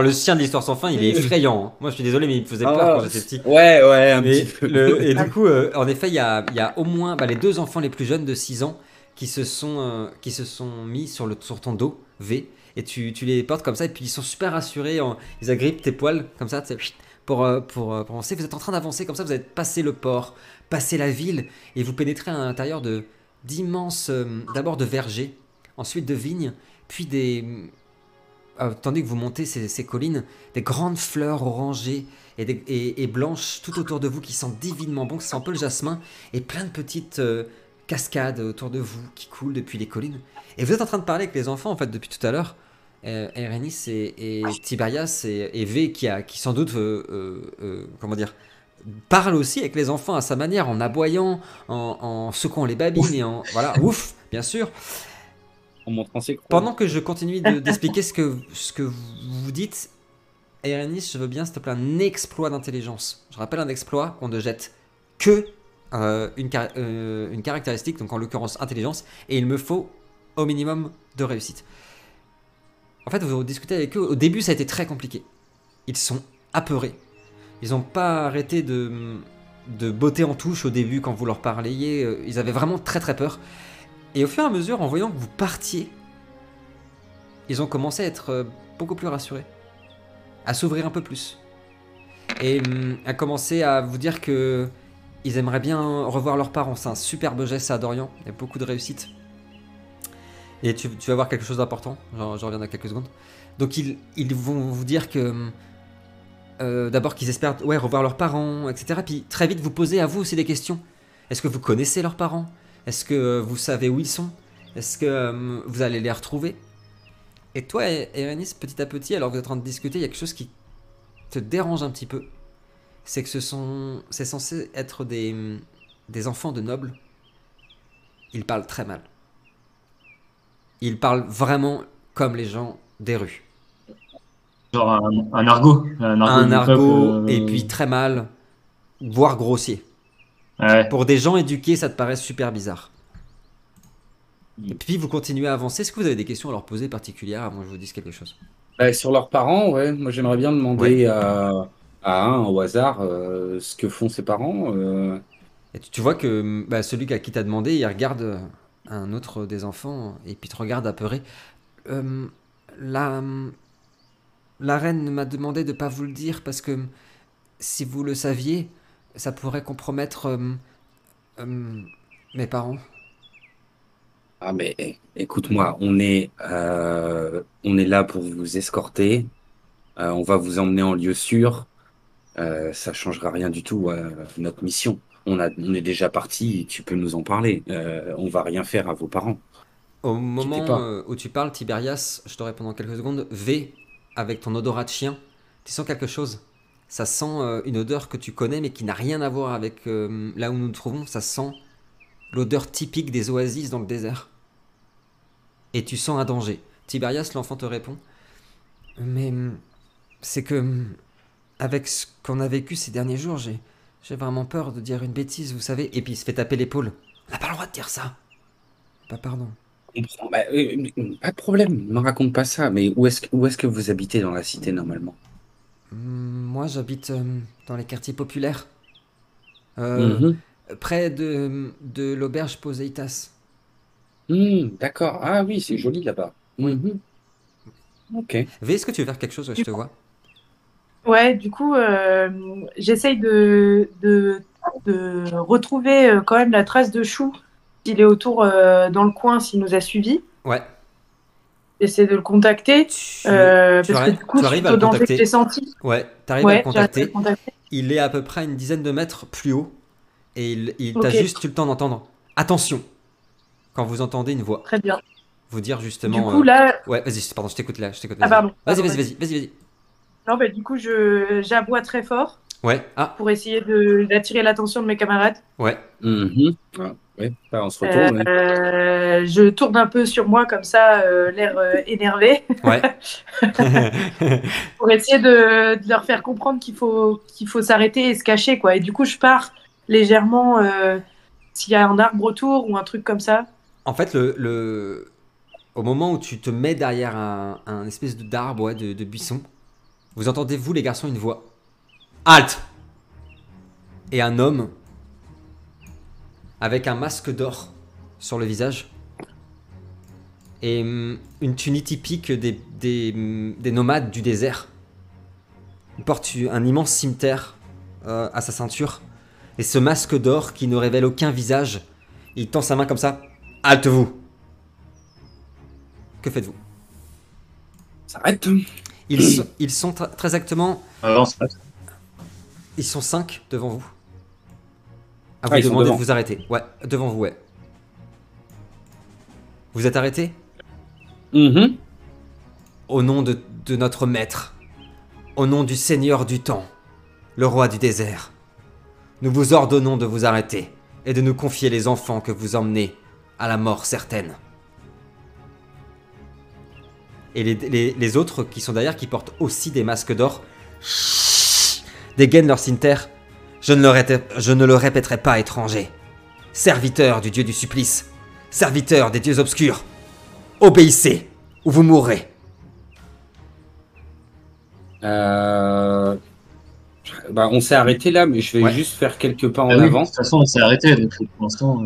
Le chien de l'histoire sans fin, il est effrayant. Moi, je suis désolé, mais il me faisait peur quand j'étais petit. Ouais, un petit peu. Et du coup, en effet, il y a au moins les 2 enfants les plus jeunes de 6 ans qui se sont mis sur ton dos, V, et tu les portes comme ça, et puis ils sont super rassurés. Ils agrippent tes poils comme ça, tu sais, pour avancer. Vous êtes en train d'avancer comme ça, vous avez passé le port, passez la ville et vous pénétrez à l'intérieur d'immenses, d'abord de vergers, ensuite de vignes, puis des... tandis que vous montez ces collines, des grandes fleurs orangées et blanches tout autour de vous qui sentent divinement bon, qui sentent un peu le jasmin, et plein de petites cascades autour de vous qui coulent depuis les collines. Et vous êtes en train de parler avec les enfants, en fait, depuis tout à l'heure, Érynis et Tibérias et V qui sans doute, comment dire, parle aussi avec les enfants à sa manière, en aboyant, en secouant les babines, ouf. Et en... Voilà, ouf, bien sûr. Pendant que je continue d'expliquer ce que vous dites, Érynis, je veux bien, s'il te plaît, un exploit d'intelligence. Je rappelle un exploit qu'on ne jette que une caractéristique, donc en l'occurrence intelligence, et il me faut au minimum de réussite. En fait, vous discutez avec eux, au début ça a été très compliqué. Ils sont apeurés. Ils n'ont pas arrêté de botter en touche au début quand vous leur parliez. Ils avaient vraiment très très peur. Et au fur et à mesure, en voyant que vous partiez, ils ont commencé à être beaucoup plus rassurés, à s'ouvrir un peu plus, et à commencer à vous dire que ils aimeraient bien revoir leurs parents. C'est un superbe geste à Dorian, il y a beaucoup de réussite. Et tu vas voir quelque chose d'important, j'en reviens dans quelques secondes. Donc ils vont vous dire que, d'abord qu'ils espèrent revoir leurs parents, etc. Puis très vite vous posez à vous aussi des questions. Est-ce que vous connaissez leurs parents ? Est-ce que vous savez où ils sont? Est-ce que vous allez les retrouver? Et toi, Érynis, petit à petit, alors que vous êtes en train de discuter, il y a quelque chose qui te dérange un petit peu. C'est que c'est censé être des enfants de nobles. Ils parlent très mal. Ils parlent vraiment comme les gens des rues. Genre un argot. Un argot, et puis très mal, voire grossier. Ouais. Pour des gens éduqués, ça te paraît super bizarre. Et puis vous continuez à avancer. Est-ce que vous avez des questions à leur poser particulières avant que je vous dise quelque chose? Sur leurs parents, ouais. Moi, j'aimerais bien demander à un au hasard ce que font ses parents. Et tu vois que celui à qui t'as demandé, il regarde un autre des enfants et puis te regarde apeuré. La reine m'a demandé de pas vous le dire parce que si vous le saviez, ça pourrait compromettre mes parents. Ah mais écoute-moi, on est là pour vous escorter. On va vous emmener en lieu sûr. Ça changera rien du tout à notre mission. On est déjà parti. Tu peux nous en parler. On va rien faire à vos parents. Au moment où tu parles, Tibérias, je te réponds dans quelques secondes. V, avec ton odorat de chien, tu sens quelque chose? Ça sent une odeur que tu connais mais qui n'a rien à voir avec là où nous nous trouvons. Ça sent l'odeur typique des oasis dans le désert. Et tu sens un danger. Tibérias, l'enfant, te répond. Mais c'est que, avec ce qu'on a vécu ces derniers jours, j'ai vraiment peur de dire une bêtise, vous savez. Et puis il se fait taper l'épaule. On n'a pas le droit de dire ça. Bah pardon. Pas de problème, ne me raconte pas ça. Mais où est-ce que vous habitez dans la cité normalement ? Moi, j'habite dans les quartiers populaires, près de l'auberge Poseitas. D'accord. Ah oui, c'est joli là-bas. Oui. Ok. V, est-ce que tu veux faire quelque chose? Je te vois. Ouais, du coup, j'essaye de retrouver quand même la trace de Chou. Il est autour dans le coin s'il nous a suivis. Ouais. J'essaie de le contacter, parce que du coup, suite au danger que j'ai senti... Ouais, t'arrives à le contacter. Il est à peu près une dizaine de mètres plus haut, et il t'as juste eu le temps d'entendre. Attention, quand vous entendez une voix. Très bien. Vous dire justement... Du coup, là... Ouais, vas-y, pardon, je t'écoute là. Vas-y. Non, bah du coup, j'aboie très fort. Ouais. Ah. Pour essayer d'attirer l'attention de mes camarades. Ouais. Ouais, on se retourne. Je tourne un peu sur moi comme ça, l'air énervé. Ouais. Pour essayer de leur faire comprendre qu'il faut s'arrêter et se cacher, quoi. Et du coup, je pars légèrement s'il y a un arbre autour ou un truc comme ça. En fait, au moment où tu te mets derrière un espèce d'arbre, de buisson, vous entendez, vous les garçons, une voix. Halte! Et un homme avec un masque d'or sur le visage et une tunique typique des nomades du désert. Il porte un immense cimeterre à sa ceinture et ce masque d'or qui ne révèle aucun visage. Il tend sa main comme ça Halte-vous. Que faites-vous? S'arrête. Ils sont très exactement... Avance. Ils sont 5 devant vous. À vous demander de vous arrêter. Ouais, devant vous, ouais. Vous êtes arrêté? Mm-hmm. Au nom de notre maître, au nom du Seigneur du temps, le roi du désert, nous vous ordonnons de vous arrêter et de nous confier les enfants que vous emmenez à la mort certaine. Et les autres qui sont derrière, qui portent aussi des masques d'or, dégainent leur cimeterre. Je ne le répéterai pas, étranger. Serviteur du dieu du supplice, serviteur des dieux obscurs, obéissez ou vous mourrez. Bah, on s'est arrêté là, mais je vais juste faire quelques pas en avant. De toute façon, on s'est arrêté, donc pour l'instant.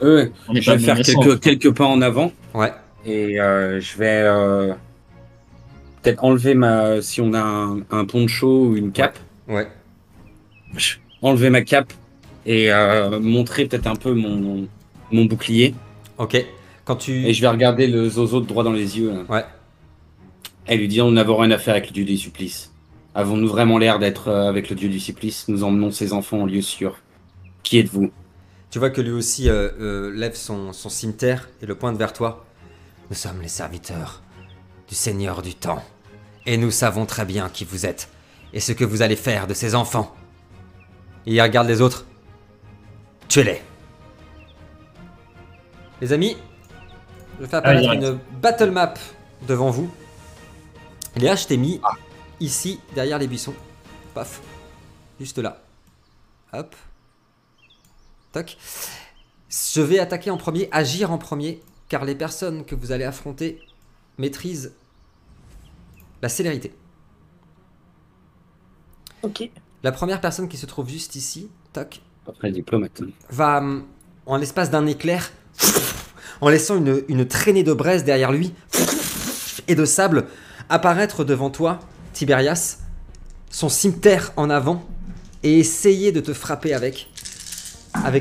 Je vais faire quelques pas en avant. Ouais. Et je vais peut-être enlever ma. Si on a un poncho ou une cape. Ouais. Enlever ma cape et montrer peut-être un peu mon bouclier. Ok. Quand tu... Et je vais regarder le zozo droit dans les yeux. Là. Ouais. Et lui dire, nous n'avons rien à faire avec le dieu du supplice. Avons-nous vraiment l'air d'être avec le dieu du supplice? Nous emmenons ses enfants en lieu sûr. Qui êtes-vous? Tu vois que lui aussi lève son cimeterre et le pointe vers toi. Nous sommes les serviteurs du Seigneur du temps. Et nous savons très bien qui vous êtes et ce que vous allez faire de ces enfants. Et il regarde les autres. Tuez-les. Les amis, je fais apparaître une battle map devant vous. Léa, je t'ai mis ici, derrière les buissons. Paf. Juste là. Hop. Toc. Je vais attaquer en premier, agir en premier, car les personnes que vous allez affronter maîtrisent la célérité. Ok. La première personne qui se trouve juste ici, toc, après le diplomate, va, en l'espace d'un éclair, en laissant une traînée de braise derrière lui et de sable, apparaître devant toi, Tibérias, son cimeterre en avant, et essayer de te frapper avec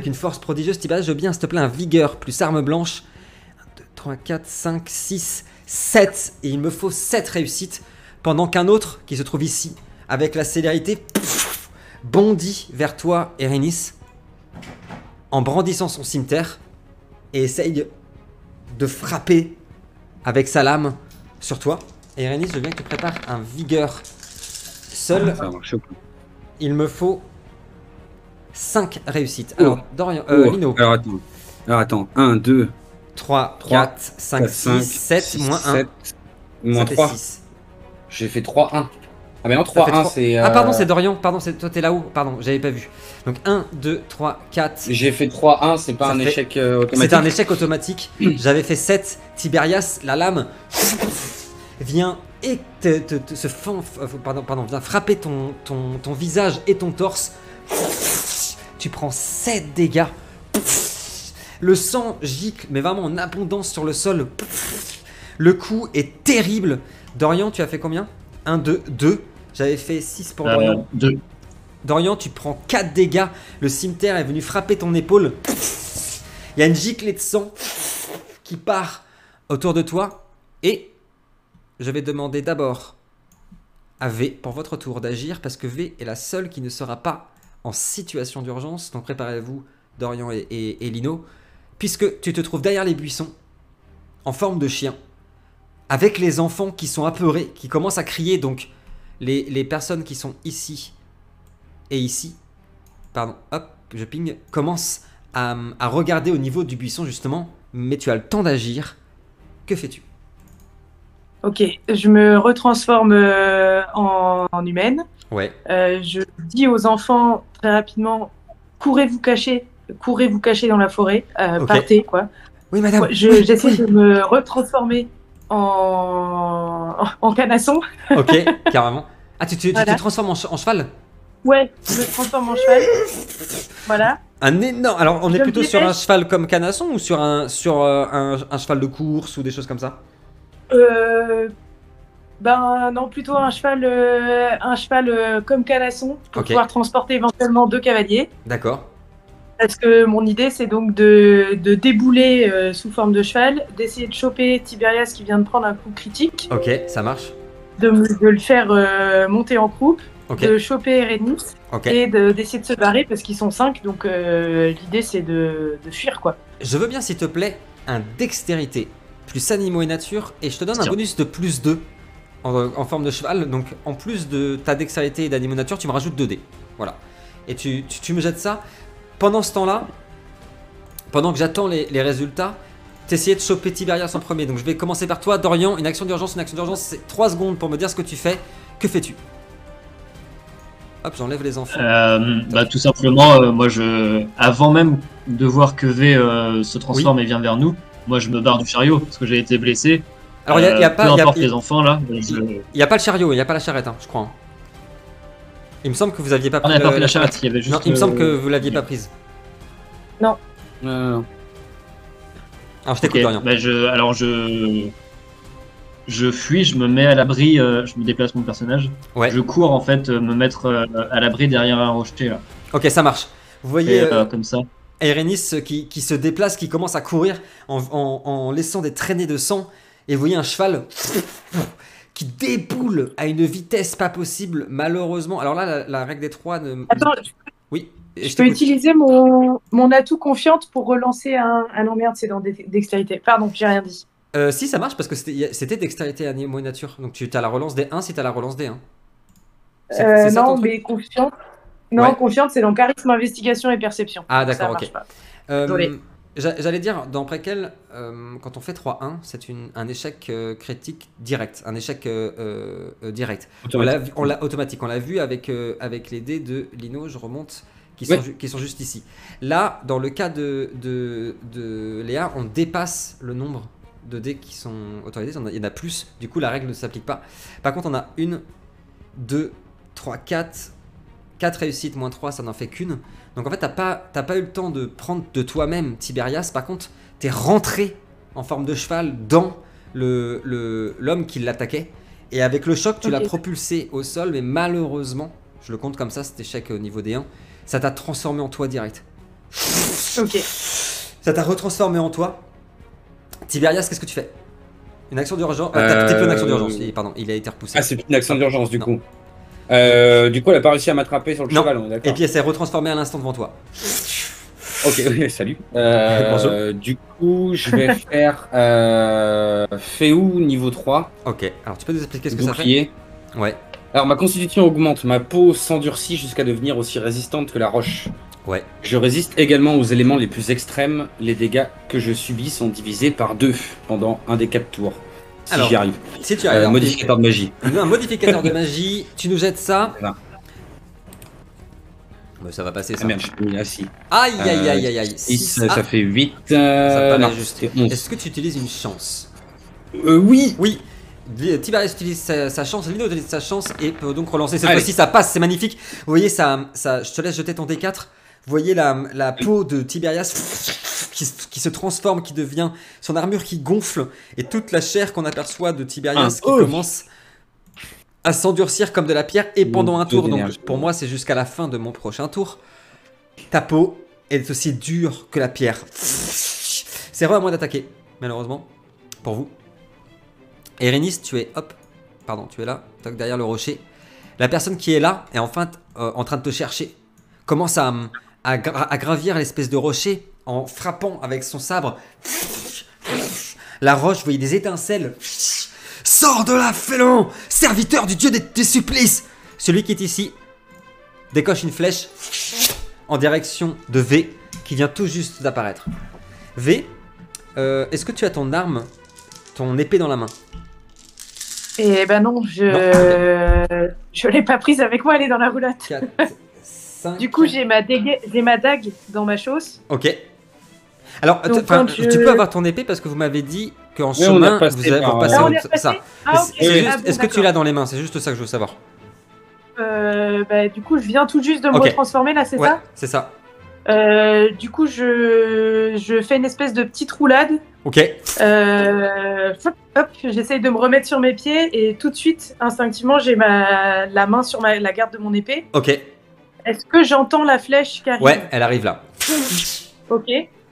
une force prodigieuse. Tibérias, je veux bien, s'il te plaît, un vigueur plus arme blanche. 1, 2, 3, 4, 5, 6, 7, et il me faut 7 réussites, pendant qu'un autre, qui se trouve ici, avec la célérité... bondit vers toi, Érynis, en brandissant son cimeterre et essaye de frapper avec sa lame sur toi. Érynis, je veux bien que tu prépares un vigueur seul. Il me faut 5 réussites. Alors, Dorian, Lino. Alors, attends. 1, 2, 3, 4, 5, 6, 7, moins 1. Moins 3. J'ai fait 3, 1. Ah mais non, 3, 1, c'est... Ah pardon, c'est Dorian, pardon, toi t'es là-haut, pardon, j'avais pas vu. Donc 1, 2, 3, 4... J'ai fait 3, 1, c'est pas un échec automatique. C'est un échec automatique, j'avais fait 7, Tibérias, la lame, vient et vient frapper ton visage et ton torse. Tu prends 7 dégâts. Le sang gicle, mais vraiment en abondance sur le sol. Le coup est terrible. Dorian, tu as fait combien? 1, 2, 2. J'avais fait 6 pour Dorian. 2. Dorian, tu prends 4 dégâts. Le cimeterre est venu frapper ton épaule. Il y a une giclée de sang qui part autour de toi. Et je vais demander d'abord à V pour votre tour d'agir, parce que V est la seule qui ne sera pas en situation d'urgence. Donc préparez-vous, Dorian et Lino, puisque tu te trouves derrière les buissons en forme de chien, avec les enfants qui sont apeurés, qui commencent à crier. Donc les personnes qui sont ici et ici, pardon, hop, je ping, commencent à regarder au niveau du buisson justement, mais tu as le temps d'agir. Que fais-tu? Ok, je me retransforme en humaine. Ouais. Je dis aux enfants très rapidement, courez vous cacher dans la forêt, partez quoi. Oui madame. J'essaie de me retransformer en Canasson. Ok, carrément. Ah, tu te transformes en cheval? Ouais, je me transforme en cheval. Voilà. Un énorme... Alors, on est plutôt sur un cheval comme Canasson ou sur un cheval de course ou des choses comme ça? Ben non, plutôt un cheval comme Canasson pour pouvoir transporter éventuellement 2 cavaliers. D'accord. Parce que mon idée, c'est donc de débouler sous forme de cheval, d'essayer de choper Tibérias qui vient de prendre un coup critique. Ok, ça marche. De le faire monter en croupe, okay. De choper Érynice, okay. Et d'essayer de se barrer parce qu'ils sont 5, donc l'idée, c'est de fuir, quoi. Je veux bien, s'il te plaît, un dextérité, plus animaux et nature, et je te donne un bonus de plus 2 en forme de cheval, donc en plus de ta dextérité et d'animaux et nature, tu me rajoutes 2 dés, voilà. Et tu me jettes ça. Pendant ce temps-là, pendant que j'attends les résultats, t'essayais de choper Tibérias en premier. Donc je vais commencer par toi, Dorian. Une action d'urgence, c'est 3 secondes pour me dire ce que tu fais. Que fais-tu? Hop, j'enlève les enfants. Bah, tout simplement, moi, avant même de voir que V se transforme et vient vers nous, moi, je me barre du chariot parce que j'ai été blessé. Alors, il n'y a pas... Peu importe les enfants, là. Il n'y a pas le chariot, il n'y a pas la charrette, hein, je crois. Hein. Il me semble que vous aviez pas pris la charrette. Il y avait juste... Non, il me semble que vous l'aviez pas prise. Non. Non. Alors je t'écoute, Dorian. Bah, je fuis, je me mets à l'abri, je me déplace mon personnage. Ouais. Je cours en fait, me mettre à l'abri derrière un rocher là. Ok, ça marche. Vous voyez comme ça. Érynice qui se déplace, qui commence à courir en laissant des traînées de sang. Et vous voyez un cheval qui déboule à une vitesse pas possible, malheureusement. Alors là, la règle des 3 ne... Attends, oui, je peux utiliser mon atout confiante pour relancer un emmerde, c'est dans dextérité. Pardon, j'ai rien dit. Si, ça marche, parce que c'était dextérité animaux et nature. Donc tu as la relance des 1 si tu as la relance des 1. Non, mais confiante, non, ouais. Confiante, c'est dans charisme, investigation et perception. Ah d'accord, ok. J'allais dire, dans Prequel, quand on fait 3-1, c'est un échec critique direct, un échec direct. Automatique. On l'a vu avec les dés de Lino, je remonte, qui sont juste ici. Là, dans le cas de Léa, on dépasse le nombre de dés qui sont autorisés, il y en a plus, du coup la règle ne s'applique pas. Par contre, on a 1, 2, 3, 4 réussites, moins 3, ça n'en fait qu'une. Donc en fait, t'as pas eu le temps de prendre de toi-même Tibérias. Par contre, t'es rentré en forme de cheval dans l'homme qui l'attaquait. Et avec le choc, tu l'as propulsé au sol. Mais malheureusement, je le compte comme ça, cet échec au niveau des 1, ça t'a transformé en toi direct. Ok. Ça t'a retransformé en toi. Tibérias, qu'est-ce que tu fais? Une action d'urgence. T'as plus une action d'urgence. Pardon, il a été repoussé. Ah, c'est plus une action d'urgence du coup. Du coup, elle a pas réussi à m'attraper sur le cheval, on est d'accord. Et puis elle s'est retransformée à l'instant devant toi. Ok, salut. Du coup, je vais faire Féou niveau 3. Ok, alors tu peux nous expliquer ce que ça fait? Ouais. Alors ma constitution augmente, ma peau s'endurcit jusqu'à devenir aussi résistante que la roche. Ouais. Je résiste également aux éléments les plus extrêmes, les dégâts que je subis sont divisés par 2 pendant un des 4 tours. Alors, si j'y arrive. Si tu arrives. Un modificateur de magie. Un modificateur de magie, tu nous jettes ça. Voilà. Mais ça va passer ça. Ah merde, je suis assis. Aïe, aïe, aïe, aïe, aïe. 6, ça fait 8. Ça paraît juste. Est-ce que tu utilises une chance? Oui. Oui. Tibérias utilise sa chance, Lino utilise sa chance et peut donc relancer. Cette fois-ci, ça passe, c'est magnifique. Vous voyez, je te laisse jeter ton D4. Vous voyez la peau de Tibérias qui se transforme, qui devient son armure qui gonfle et toute la chair qu'on aperçoit de Tibérias qui commence à s'endurcir comme de la pierre et pendant un tour, donc pour moi c'est jusqu'à la fin de mon prochain tour, ta peau est aussi dure que la pierre. C'est vraiment à moi d'attaquer, malheureusement, pour vous. Érynice, tu es là, toc derrière le rocher. La personne qui est là est enfin en train de te chercher, commence à gravir l'espèce de rocher en frappant avec son sabre la roche. Vous voyez des étincelles. Sors de là, félon, serviteur du dieu des supplices. Celui qui est ici décoche une flèche en direction de V qui vient tout juste d'apparaître. V, est-ce que tu as ton épée dans la main? Eh ben non, je l'ai pas prise avec moi, elle est dans la roulotte. 4, 5, du coup, j'ai ma dague dans ma chausse. Ok. Alors, tu peux avoir ton épée parce que vous m'avez dit qu'en chemin, vous avez passé ça. Ah, okay. Est-ce que tu l'as dans les mains? C'est juste ça que je veux savoir. Bah, du coup, je viens tout juste de me retransformer là, c'est ça? C'est ça. Du coup, je fais une espèce de petite roulade. Ok. Hop, j'essaye de me remettre sur mes pieds et tout de suite, instinctivement, j'ai la main sur la garde de mon épée. Ok. Est-ce que j'entends la flèche qui arrive? Ouais, elle arrive là. Ok,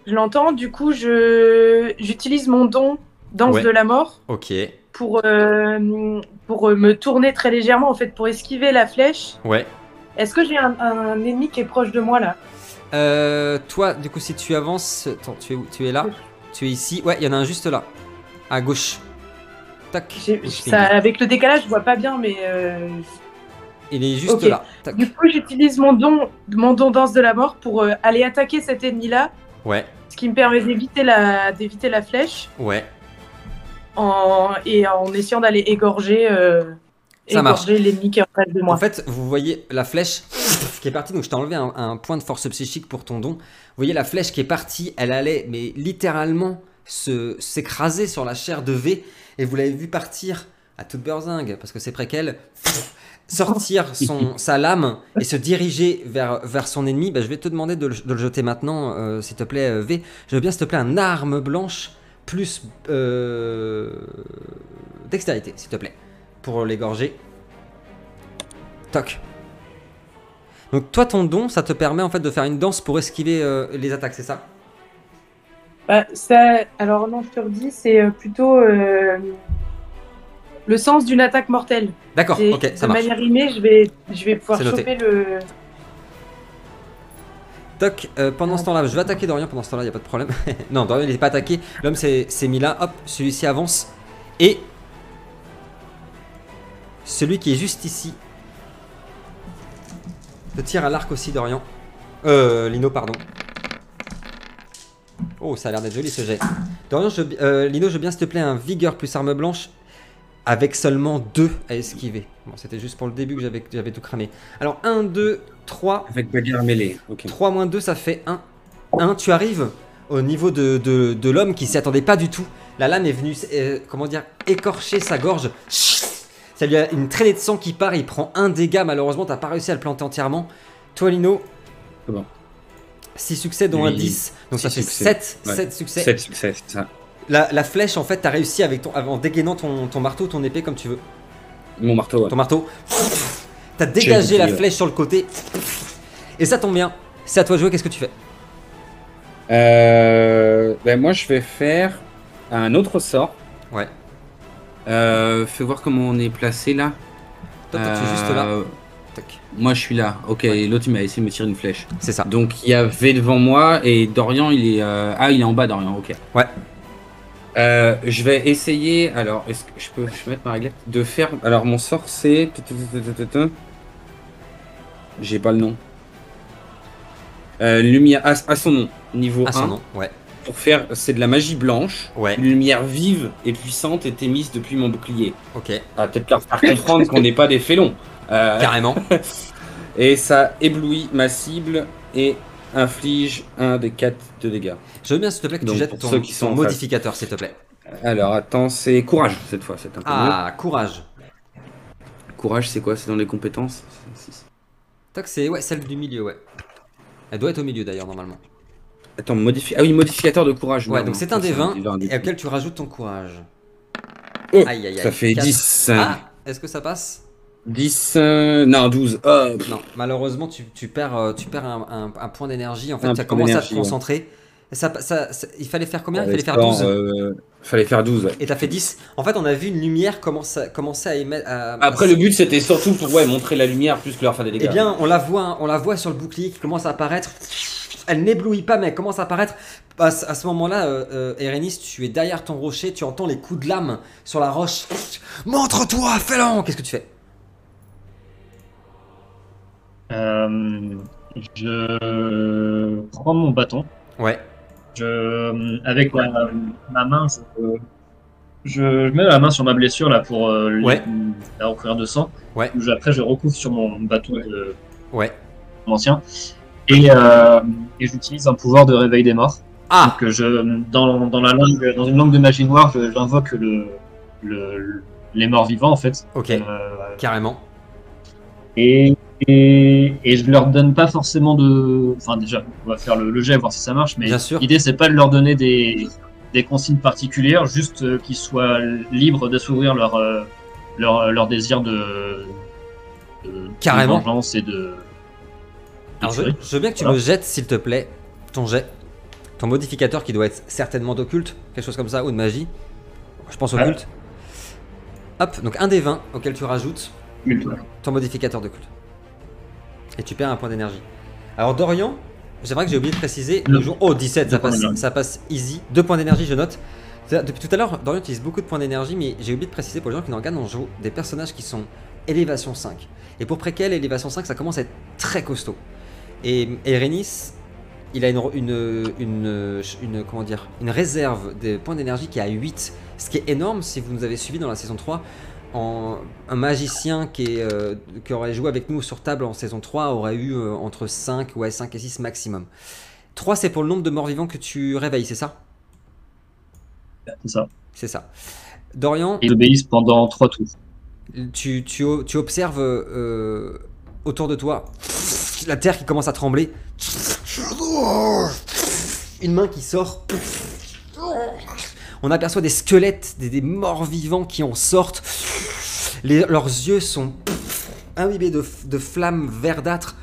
je l'entends. Du coup, j'utilise mon don Danse de la mort. Ok. Pour me tourner très légèrement, en fait, pour esquiver la flèche. Ouais. Est-ce que j'ai un ennemi qui est proche de moi là? Toi, du coup, si tu avances, attends, tu es où? Tu es là? Tu es ici? Ouais, il y en a un juste là, à gauche. Tac. Ça, avec le décalage, je vois pas bien, mais. Il est juste là. Tac. Du coup, j'utilise mon don danse de la mort pour aller attaquer cet ennemi là. Ouais. Ce qui me permet d'éviter la flèche. Ouais. Et en essayant d'aller égorger l'ennemi qui est en face de moi. En fait, vous voyez la flèche qui est partie, donc je t'ai enlevé un point de force psychique pour ton don. Vous voyez la flèche qui est partie, elle allait mais littéralement s'écraser sur la chair de V, et vous l'avez vu partir à toute berzingue, parce que c'est Prequel, sortir sa lame et se diriger vers son ennemi. Bah, je vais te demander de le jeter maintenant, s'il te plaît, V. Je veux bien, s'il te plaît, un arme blanche plus dextérité, s'il te plaît, pour l'égorger. Toc. Donc toi, ton don, ça te permet en fait de faire une danse pour esquiver les attaques, c'est ça? Alors non, je te redis, c'est plutôt le sens d'une attaque mortelle. D'accord, ok, ça marche. De manière rimée, je vais pouvoir choper le... Toc, pendant ce temps-là, je vais attaquer Dorian, pendant ce temps-là, il n'y a pas de problème. Non, Dorian, il n'est pas attaqué, l'homme s'est mis là, hop, celui-ci avance, et celui qui est juste ici te tire à l'arc aussi, Dorian. Lino, pardon. Oh, ça a l'air d'être joli ce jet. Dorian, Lino, je veux bien, s'il te plaît, un vigueur plus arme blanche, avec seulement 2 à esquiver. Bon, c'était juste pour le début que j'avais tout cramé. Alors, 1, 2... 3, avec bagarre mêlée. Okay. 3 moins 2, ça fait 1. 1, tu arrives au niveau de l'homme qui s'y attendait pas du tout. La lame est venue, comment dire, écorcher sa gorge. Ça lui a une traînée de sang qui part, il prend un dégât. Malheureusement, t'as pas réussi à le planter entièrement. Toi, Lino, 6 succès dont un 10. Donc ça fait 7 succès. 7 succès, c'est ça. La flèche, en fait, t'as réussi en dégainant ton marteau, ton épée, comme tu veux. Mon marteau, ouais. Ton marteau. T'as dégagé la flèche sur le côté. Et ça tombe bien. C'est à toi de jouer, qu'est-ce que tu fais? Ben moi je vais faire un autre sort. Ouais. Fais voir comment on est placé là. Toi tu es juste là. Tac. Moi je suis là. Ok, ouais. L'autre il m'a essayé de me tirer une flèche. C'est ça. Donc il y avait devant moi et Dorian il est... il est en bas Dorian, ok. Ouais. Je vais essayer, alors est-ce que je peux mettre ma réglette de faire, alors mon sort c'est, j'ai pas le nom, lumière à son nom, niveau 1, son nom, ouais. Pour faire, c'est de la magie blanche, ouais. Une lumière vive et puissante est émise depuis mon bouclier, ok, peut-être faire comprendre qu'on n'est pas des félons, carrément, et ça éblouit ma cible et inflige 1 des 4 de dégâts. Je veux bien, s'il te plaît, que tu jettes ton modificateur, s'il te plaît. Alors, attends, c'est courage, cette fois. C'est un peu mieux. Courage. Courage, c'est quoi? C'est dans les compétences? Toc, c'est celle du milieu, ouais. Elle doit être au milieu, d'ailleurs, normalement. Attends, modificateur de courage. Ouais, donc c'est un des 20, et auquel tu rajoutes ton courage. Oh, aïe, aïe, aïe, ça fait 4. 10. Ah, est-ce que ça passe? 10, non 12. Non, malheureusement tu perds un point d'énergie. En fait, tu as commencé à te concentrer. Ouais. Il fallait faire combien? Il fallait faire 12. Fallait faire 12. Ouais. Et t'as fait 10. En fait, on a vu une lumière commencer à émettre. Après, le but c'était surtout pour montrer la lumière plus que leur faire des dégâts. Eh bien, on la voit sur le bouclier qui commence à apparaître. Elle n'éblouit pas, mais elle commence à apparaître. À ce moment-là, Érynis, tu es derrière ton rocher, tu entends les coups de lame sur la roche. Montre-toi, félon! Qu'est-ce que tu fais? Je prends mon bâton. Ouais. Avec ma main, je mets la main sur ma blessure là pour la recouvrir de sang. Ouais. Après, je recouvre sur mon bâton de mon ancien. Et j'utilise un pouvoir de réveil des morts. Ah. Donc, dans une langue de magie noire, j'invoque les morts vivants en fait. Ok. Carrément. Et je leur donne pas forcément de... Enfin déjà, on va faire le jet, voir si ça marche, mais l'idée c'est pas de leur donner des consignes particulières, juste qu'ils soient libres d'assouvir leur désir de vengeance et de... Alors je veux bien que tu me jettes, s'il te plaît, ton jet. Ton modificateur qui doit être certainement d'occulte, quelque chose comme ça, ou de magie. Je pense occulte. Ouais. Hop, donc un des 20 auquel tu rajoutes ton modificateur d'occulte. Et tu perds un point d'énergie. Alors Dorian, c'est vrai que j'ai oublié de préciser, le jour... Oh, 17, ça passe easy. 2 points d'énergie, je note. Depuis tout à l'heure, Dorian utilise beaucoup de points d'énergie, mais j'ai oublié de préciser pour les gens qui nous regardent, on joue des personnages qui sont élévation 5. Et pour Prequel, élévation 5, ça commence à être très costaud. Et Érynis, il a une réserve de points d'énergie qui est à 8, ce qui est énorme. Si vous nous avez suivi dans la saison 3, un magicien qui aurait joué avec nous sur table en saison 3 aurait eu entre 5 et 6 maximum. 3, c'est pour le nombre de morts vivants que tu réveilles, c'est ça? C'est ça. C'est ça. Dorian... Ils obéissent pendant 3 tours. Tu observes autour de toi la terre qui commence à trembler. Une main qui sort. On aperçoit des squelettes, des morts vivants qui en sortent. Leurs yeux sont imbibés de flammes verdâtres.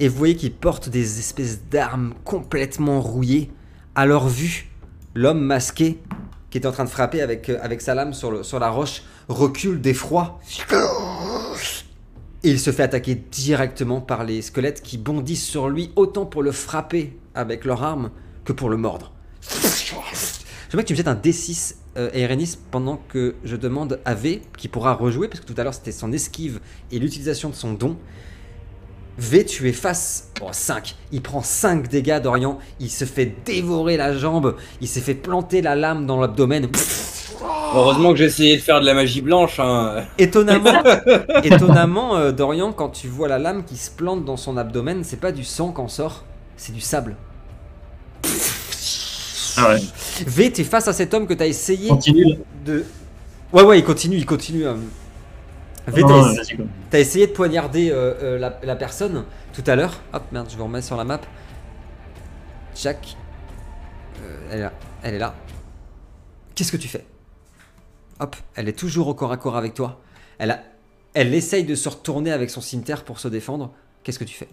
Et vous voyez qu'ils portent des espèces d'armes complètement rouillées. À leur vue, l'homme masqué qui était en train de frapper avec sa lame sur la roche recule d'effroi. Et il se fait attaquer directement par les squelettes qui bondissent sur lui, autant pour le frapper avec leur arme que pour le mordre. J'aimerais que tu me jettes un D6 Érynis, pendant que je demande à V, qui pourra rejouer, parce que tout à l'heure c'était son esquive et l'utilisation de son don. V, tu es face. Oh, 5. Il prend 5 dégâts, Dorian. Il se fait dévorer la jambe. Il s'est fait planter la lame dans l'abdomen. Heureusement que j'ai essayé de faire de la magie blanche. Hein. Étonnamment, Dorian, quand tu vois la lame qui se plante dans son abdomen, c'est pas du sang qu'en sort, c'est du sable. Ah ouais. V, t'es face à cet homme que t'as essayé de... Ouais, il continue. V, t'as essayé de poignarder la personne tout à l'heure. Hop, merde, je vous remets sur la map. Jack. Elle est là. Qu'est-ce que tu fais? Hop, elle est toujours au corps à corps avec toi. Elle essaye de se retourner avec son cimetière pour se défendre. Qu'est-ce que tu fais?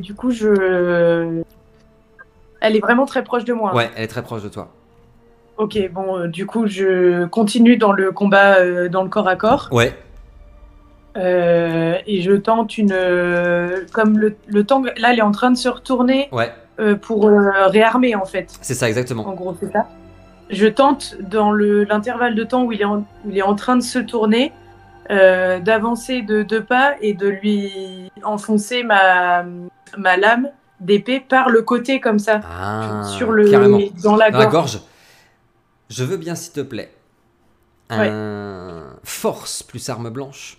Du coup, elle est vraiment très proche de moi. Ouais, elle est très proche de toi. Ok, bon, du coup, je continue dans le combat, dans le corps à corps. Ouais. Et je tente une... comme le temps... Là, elle est en train de se retourner. Ouais. Pour réarmer, en fait. C'est ça, exactement. En gros, c'est ça. Je tente, dans l'intervalle de temps où il est en train de se tourner, d'avancer de 2 pas et de lui enfoncer ma lame d'épée par le côté, comme ça, dans la gorge. Je veux bien, s'il te plaît, force plus arme blanche,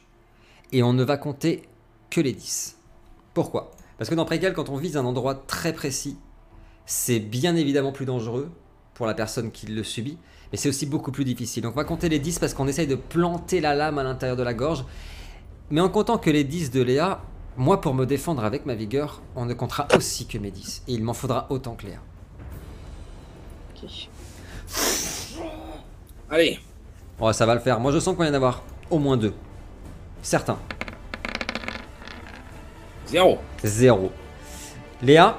et on ne va compter que les 10. Pourquoi? Parce que dans Prequel, quand on vise un endroit très précis, c'est bien évidemment plus dangereux pour la personne qui le subit, mais c'est aussi beaucoup plus difficile. Donc on va compter les 10 parce qu'on essaye de planter la lame à l'intérieur de la gorge, mais en comptant que les 10 de Léa, moi, pour me défendre avec ma vigueur, on ne comptera aussi que mes 10, et il m'en faudra autant que Léa. Ok. Allez. Oh, ça va le faire. Moi, je sens qu'on va y en avoir au moins 2. Certains. 0. Léa.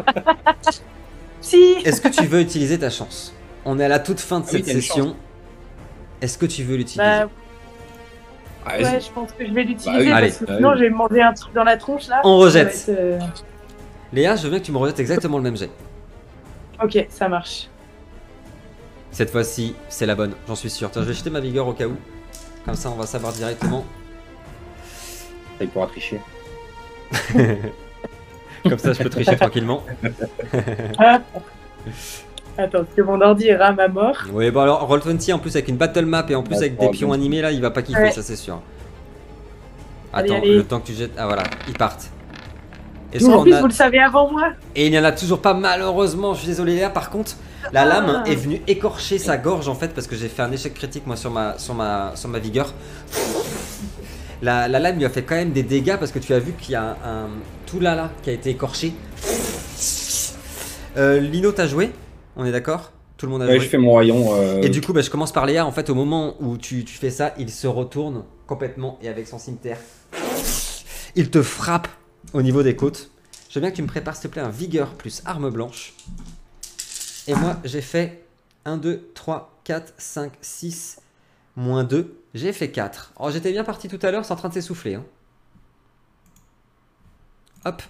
Si. Est-ce que tu veux utiliser ta chance? On est à la toute fin de cette session. Est-ce que tu veux l'utiliser? Ouais, je pense que je vais l'utiliser, parce que sinon je vais me manger un truc dans la tronche là. On rejette. Léa, je veux que tu me rejettes exactement le même jet. Ok, ça marche. Cette fois-ci, c'est la bonne, j'en suis sûr. Tiens, je vais jeter ma vigueur au cas où. Comme ça, on va savoir directement. Il pourra tricher. Comme ça, je peux tricher tranquillement. Attends, parce que mon ordi rame à mort. Oui, bon alors, Roll20 en plus avec une battle map et en plus avec des pions animés, là, il va pas kiffer, ça c'est sûr. Attends, allez. Le temps que tu jettes... Ah voilà, ils partent. En plus, vous le savez avant moi. Et il n'y en a toujours pas, malheureusement, je suis désolé Léa, par contre... La lame est venue écorcher sa gorge en fait, parce que j'ai fait un échec critique moi sur ma vigueur. La lame lui a fait quand même des dégâts, parce que tu as vu qu'il y a tout là qui a été écorché. Lino, t'as joué? On est d'accord? Tout le monde a joué? Oui, je fais mon rayon. Et du coup, je commence par Léa. En fait, au moment où tu fais ça, il se retourne complètement et avec son cimetière. Il te frappe au niveau des côtes. Je veux bien que tu me prépares, s'il te plaît, un vigueur plus arme blanche. Et moi, j'ai fait 1, 2, 3, 4, 5, 6, moins 2. J'ai fait 4. Alors, j'étais bien parti tout à l'heure, c'est en train de s'essouffler. Hein. Hop.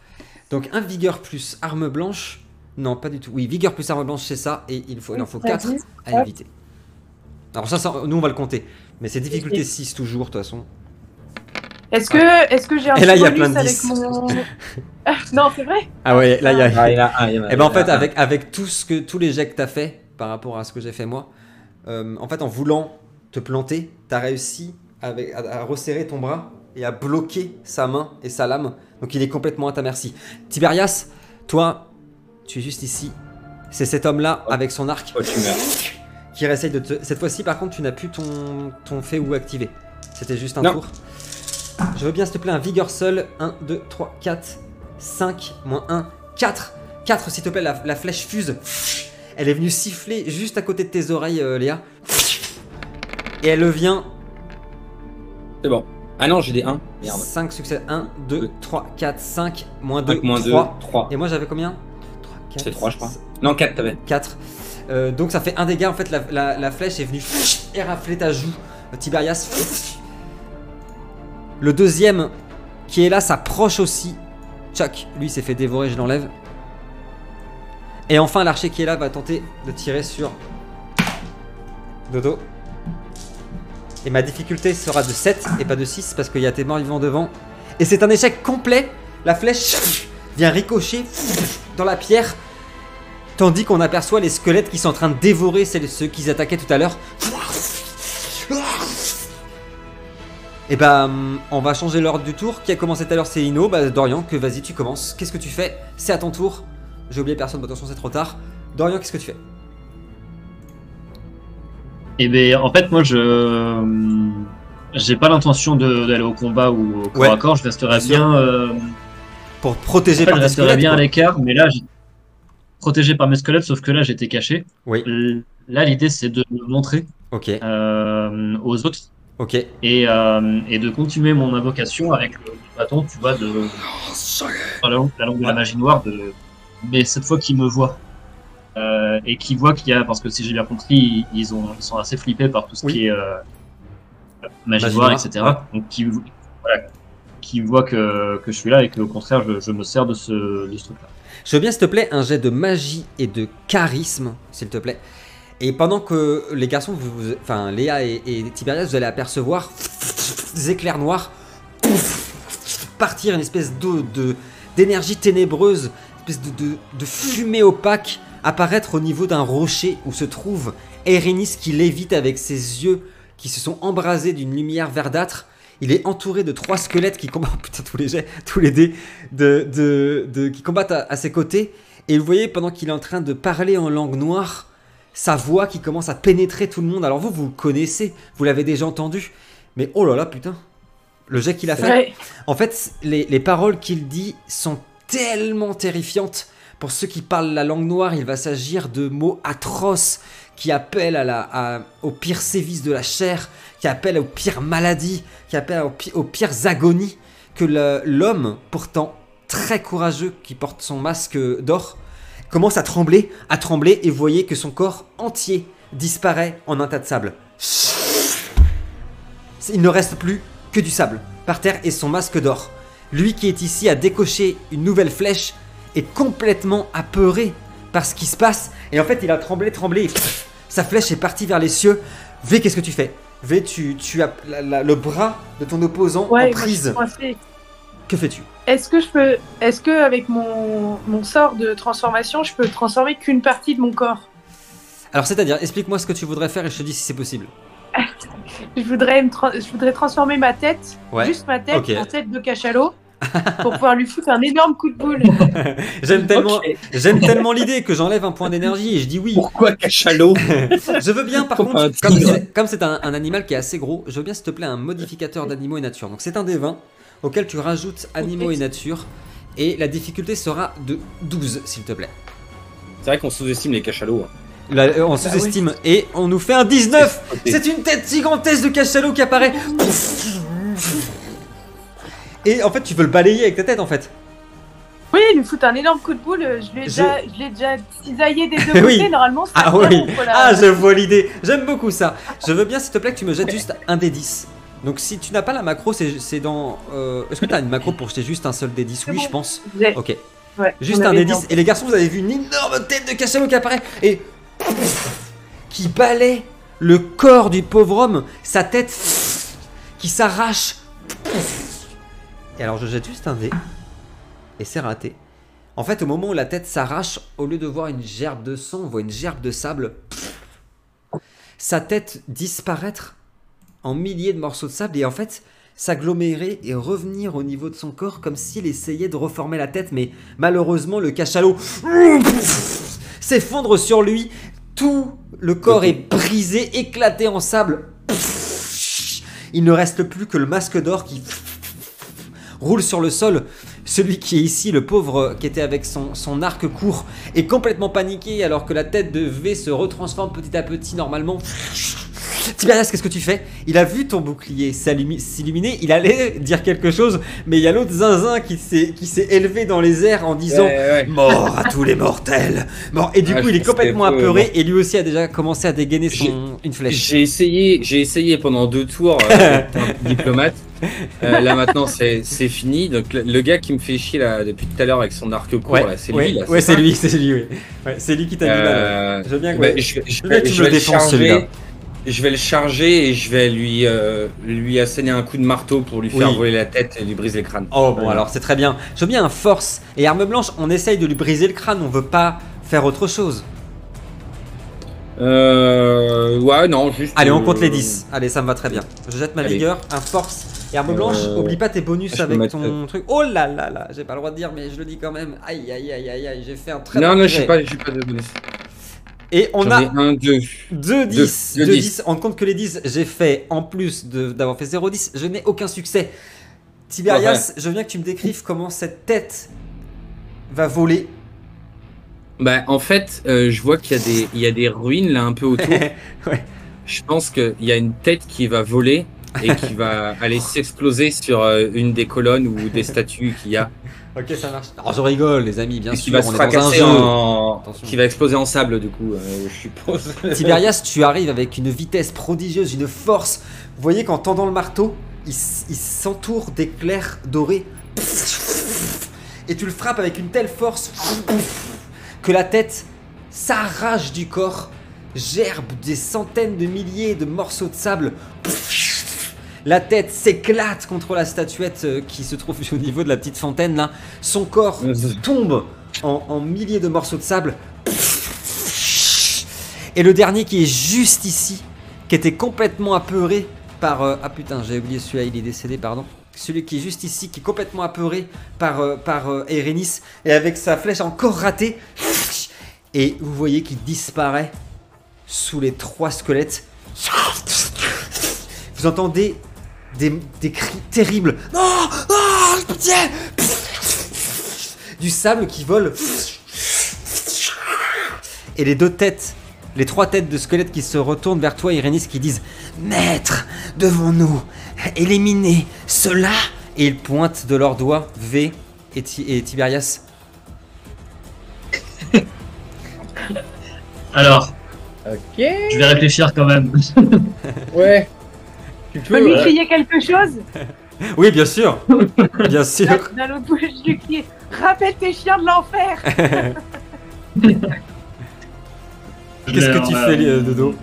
Donc, un vigueur plus arme blanche. Non, pas du tout. Oui, vigueur plus arme blanche, c'est ça. Et il en faut 4 à éviter. Alors, ça, nous, on va le compter. Mais c'est difficulté 6 toujours, de toute façon. Est-ce que, j'ai un bonus avec mon... Non, c'est vrai. Ah ouais, là, il y a... Et ben en fait, avec tous les jets que t'as fait, par rapport à ce que j'ai fait moi, en fait, en voulant te planter, t'as réussi à resserrer ton bras et à bloquer sa main et sa lame. Donc, il est complètement à ta merci. Tibérias, toi, tu es juste ici. C'est cet homme-là, avec son arc, qui réessaye de te... Cette fois-ci, par contre, tu n'as plus ton fait ou activé. C'était juste un tour. Je veux bien, s'il te plaît, un vigueur seul. 1, 2, 3, 4, 5, moins 1, 4. 4, s'il te plaît, la flèche fuse. Elle est venue siffler juste à côté de tes oreilles, Léa. Et elle vient... C'est bon. Ah non, j'ai des 1. Merde. 5 succès. 1, 2, 3, 4, 5, moins 2, 3. Et moi, j'avais combien? 3, 4. C'est 3, je crois. Non, 4, t'avais. 4. Donc, ça fait un dégât. En fait, la flèche est venue et rafler ta joue. Tibérias... Le deuxième qui est là s'approche aussi. Tchac, lui s'est fait dévorer, je l'enlève. Et enfin l'archer qui est là va tenter de tirer sur Dodo. Et ma difficulté sera de 7 et pas de 6 parce qu'il y a tes morts vivants devant. Et c'est un échec complet. La flèche vient ricocher dans la pierre. Tandis qu'on aperçoit les squelettes qui sont en train de dévorer ceux qu'ils attaquaient tout à l'heure. Et bah, on va changer l'ordre du tour. Qui a commencé tout à l'heure, c'est Lino. Bah, Dorian, vas-y, tu commences. Qu'est-ce que tu fais? C'est à ton tour. J'ai oublié personne, mais attention, c'est trop tard. Dorian, qu'est-ce que tu fais? Eh ben, en fait, moi, j'ai pas l'intention d'aller au combat ou au corps à corps. Je resterai bien. Pour protéger en fait, par mes squelettes. Je resterai bien à l'écart, mais là, protégé par mes squelettes, sauf que là, j'étais caché. Oui. Là, l'idée, c'est de me montrer aux autres. Ok. Et de continuer mon invocation avec le bâton, tu vois, la langue de la magie noire, mais cette fois qu'ils me voient. Et qu'ils voient qu'il y a, parce que si j'ai bien compris, ils sont assez flippés par tout ce qui est magie noire, etc. Donc qu'ils voient que je suis là et que au contraire, je me sers de ce truc-là. Je veux bien, s'il te plaît, un jet de magie et de charisme, s'il te plaît. Et pendant que les garçons, enfin Léa et Tibérias, vous allez apercevoir des éclairs noirs partir une espèce d'énergie ténébreuse, une espèce de fumée opaque apparaître au niveau d'un rocher où se trouve Érynis qui lévite avec ses yeux qui se sont embrasés d'une lumière verdâtre. Il est entouré de 3 squelettes qui combattent, putain, tous les dés qui combattent à ses côtés. Et vous voyez, pendant qu'il est en train de parler en langue noire, sa voix qui commence à pénétrer tout le monde. Alors vous le connaissez, vous l'avez déjà entendu. Mais oh là là, putain, le jet qu'il a fait. Ouais. En fait, les paroles qu'il dit sont tellement terrifiantes. Pour ceux qui parlent la langue noire, il va s'agir de mots atroces qui appellent aux pires sévices de la chair, qui appellent aux pires maladies, qui appellent aux pires agonies, que l'homme, pourtant très courageux, qui porte son masque d'or, commence à trembler, et vous voyez que son corps entier disparaît en un tas de sable. Il ne reste plus que du sable par terre et son masque d'or. Lui qui est ici à décocher une nouvelle flèche est complètement apeuré par ce qui se passe. Et en fait, il a tremblé, et sa flèche est partie vers les cieux. V, qu'est-ce que tu fais? V, tu as le bras de ton opposant en prise. Que fais-tu? Est-ce que avec mon sort de transformation, je peux transformer qu'une partie de mon corps? Alors, c'est-à-dire, explique-moi ce que tu voudrais faire et je te dis si c'est possible. Je voudrais transformer ma tête, juste ma tête, en tête de cachalot, pour pouvoir lui foutre un énorme coup de boule. J'aime tellement, tellement l'idée que j'enlève un point d'énergie et je dis oui. Pourquoi cachalot? Je veux bien, par contre, comme c'est un animal qui est assez gros, je veux bien, s'il te plaît, un modificateur d'animaux et nature. Donc, c'est un D20. Auquel tu rajoutes animaux et nature, et la difficulté sera de 12, s'il te plaît. C'est vrai qu'on sous-estime les cachalots. On sous-estime, et on nous fait un 19. C'est une tête gigantesque de cachalot qui apparaît. et en fait tu veux le balayer avec ta tête en fait. Oui, il me fout un énorme coup de boule, je l'ai déjà cisaillé des deux côtés, oui. Normalement c'est je vois l'idée, j'aime beaucoup ça. Je veux bien s'il te plaît que tu me jettes juste un des 10. Donc si tu n'as pas la macro, c'est dans... Est-ce que tu as une macro pour jeter juste un seul des 10? Oui, bon, je pense. Ok. Ouais, juste un des 10. Et les garçons, vous avez vu une énorme tête de cachalot qui apparaît et... qui balaie le corps du pauvre homme, sa tête qui s'arrache. Et alors je jette juste un dé. Et c'est raté. En fait, au moment où la tête s'arrache, au lieu de voir une gerbe de sang, on voit une gerbe de sable. Sa tête disparaître en milliers de morceaux de sable et en fait s'agglomérer et revenir au niveau de son corps comme s'il essayait de reformer la tête. Mais malheureusement, le cachalot s'effondre sur lui. Tout le corps est brisé, éclaté en sable. Il ne reste plus que le masque d'or qui roule sur le sol. Celui qui est ici, le pauvre qui était avec son arc court, est complètement paniqué alors que la tête de V se retransforme petit à petit normalement. Tibérias, qu'est-ce que tu fais? Il a vu ton bouclier s'illuminer, il allait dire quelque chose, mais il y a l'autre zinzin qui s'est élevé dans les airs en disant « Mort à tous les mortels !» Et du coup, il est complètement apeuré et lui aussi a déjà commencé à dégainer une flèche. J'ai essayé pendant 2 tours un diplomate. Là maintenant c'est fini. Donc le gars qui me fait chier là depuis tout à l'heure avec son arc court là, c'est lui. Ouais, c'est lui qui t'a mis mal. Je veux bien que tu le défenses celui-là. Je vais le charger et je vais lui asséner un coup de marteau pour lui faire voler la tête et lui briser le crâne. Oh bon, alors c'est très bien. Je veux bien un force et arme blanche, on essaye de lui briser le crâne, on veut pas faire autre chose. Ouais, non, juste... Allez, on compte les 10. Allez, ça me va très bien. Je jette ma vigueur, un force et arme blanche. Oublie pas tes bonus avec ton truc. Oh là là là, j'ai pas le droit de dire mais je le dis quand même. Aïe, aïe, aïe, aïe, aïe, j'ai fait un très... Non, non, j'ai pas de bonus. Et on a 2 10, on compte que les 10, j'ai fait, en plus d'avoir fait 0 10, je n'ai aucun succès. Tibérias, je veux bien que tu me décrives comment cette tête va voler. Bah en fait, je vois qu'il y a des ruines là un peu autour. Je pense qu'il y a une tête qui va voler et qui va aller s'exploser sur une des colonnes ou des statues qu'il y a. Ok, ça marche. Alors je rigole les amis, bien sûr, on est dans un jeu qui va exploser en sable du coup, je suppose. Tibérias, tu arrives avec une vitesse prodigieuse, une force. Vous voyez qu'en tendant le marteau, il s'entoure d'éclairs dorés. Et tu le frappes avec une telle force que la tête s'arrache du corps, gerbe des centaines de milliers de morceaux de sable. La tête s'éclate contre la statuette qui se trouve au niveau de la petite fontaine là. Son corps tombe en milliers de morceaux de sable. Et le dernier qui est juste ici, qui était complètement apeuré par... ah putain, j'ai oublié celui-là, il est décédé, pardon. Celui qui est juste ici, qui est complètement apeuré par Érynis, et avec sa flèche encore ratée. Et vous voyez qu'il disparaît sous les 3 squelettes. Vous entendez... Des cris terribles. Non, non, pitié. Du sable qui vole. Et les 2 têtes, les 3 têtes de squelettes qui se retournent vers toi, Irénice, qui disent: Maître, devons-nous éliminer cela? Et ils pointent de leurs doigts V et Tibérias. Alors, je vais réfléchir quand même. Ouais. Tu peux lui crier quelque chose? Oui, bien sûr. Bien sûr. Dans l'autre bouche, je lui crie: Rappelle tes chiens de l'enfer. Qu'est-ce que tu fais, Dodo?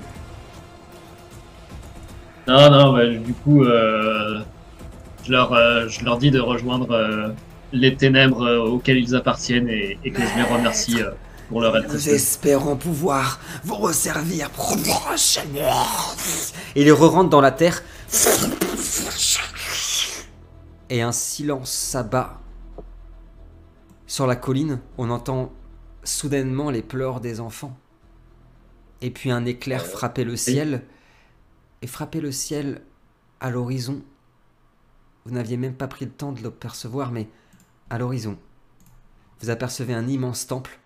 Non, non, bah, du coup, je leur dis de rejoindre les ténèbres auxquelles ils appartiennent et que je les remercie pour leur aide. Nous espérons pouvoir vous resservir prochainement. Et ils re-rentrent dans la terre. Et un silence s'abat sur la colline. On entend soudainement les pleurs des enfants. Et puis un éclair frappait le ciel. Et frappait le ciel à l'horizon. Vous n'aviez même pas pris le temps de l'apercevoir, mais à l'horizon, vous apercevez un immense temple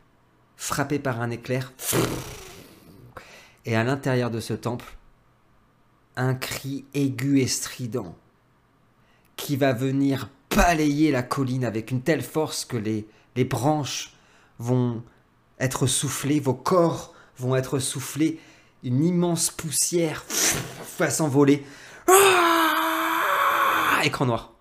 frappé par un éclair. Et à l'intérieur de ce temple, un cri aigu et strident qui va venir balayer la colline avec une telle force que les branches vont être soufflées, vos corps vont être soufflés, une immense poussière va s'envoler. Ah, écran noir.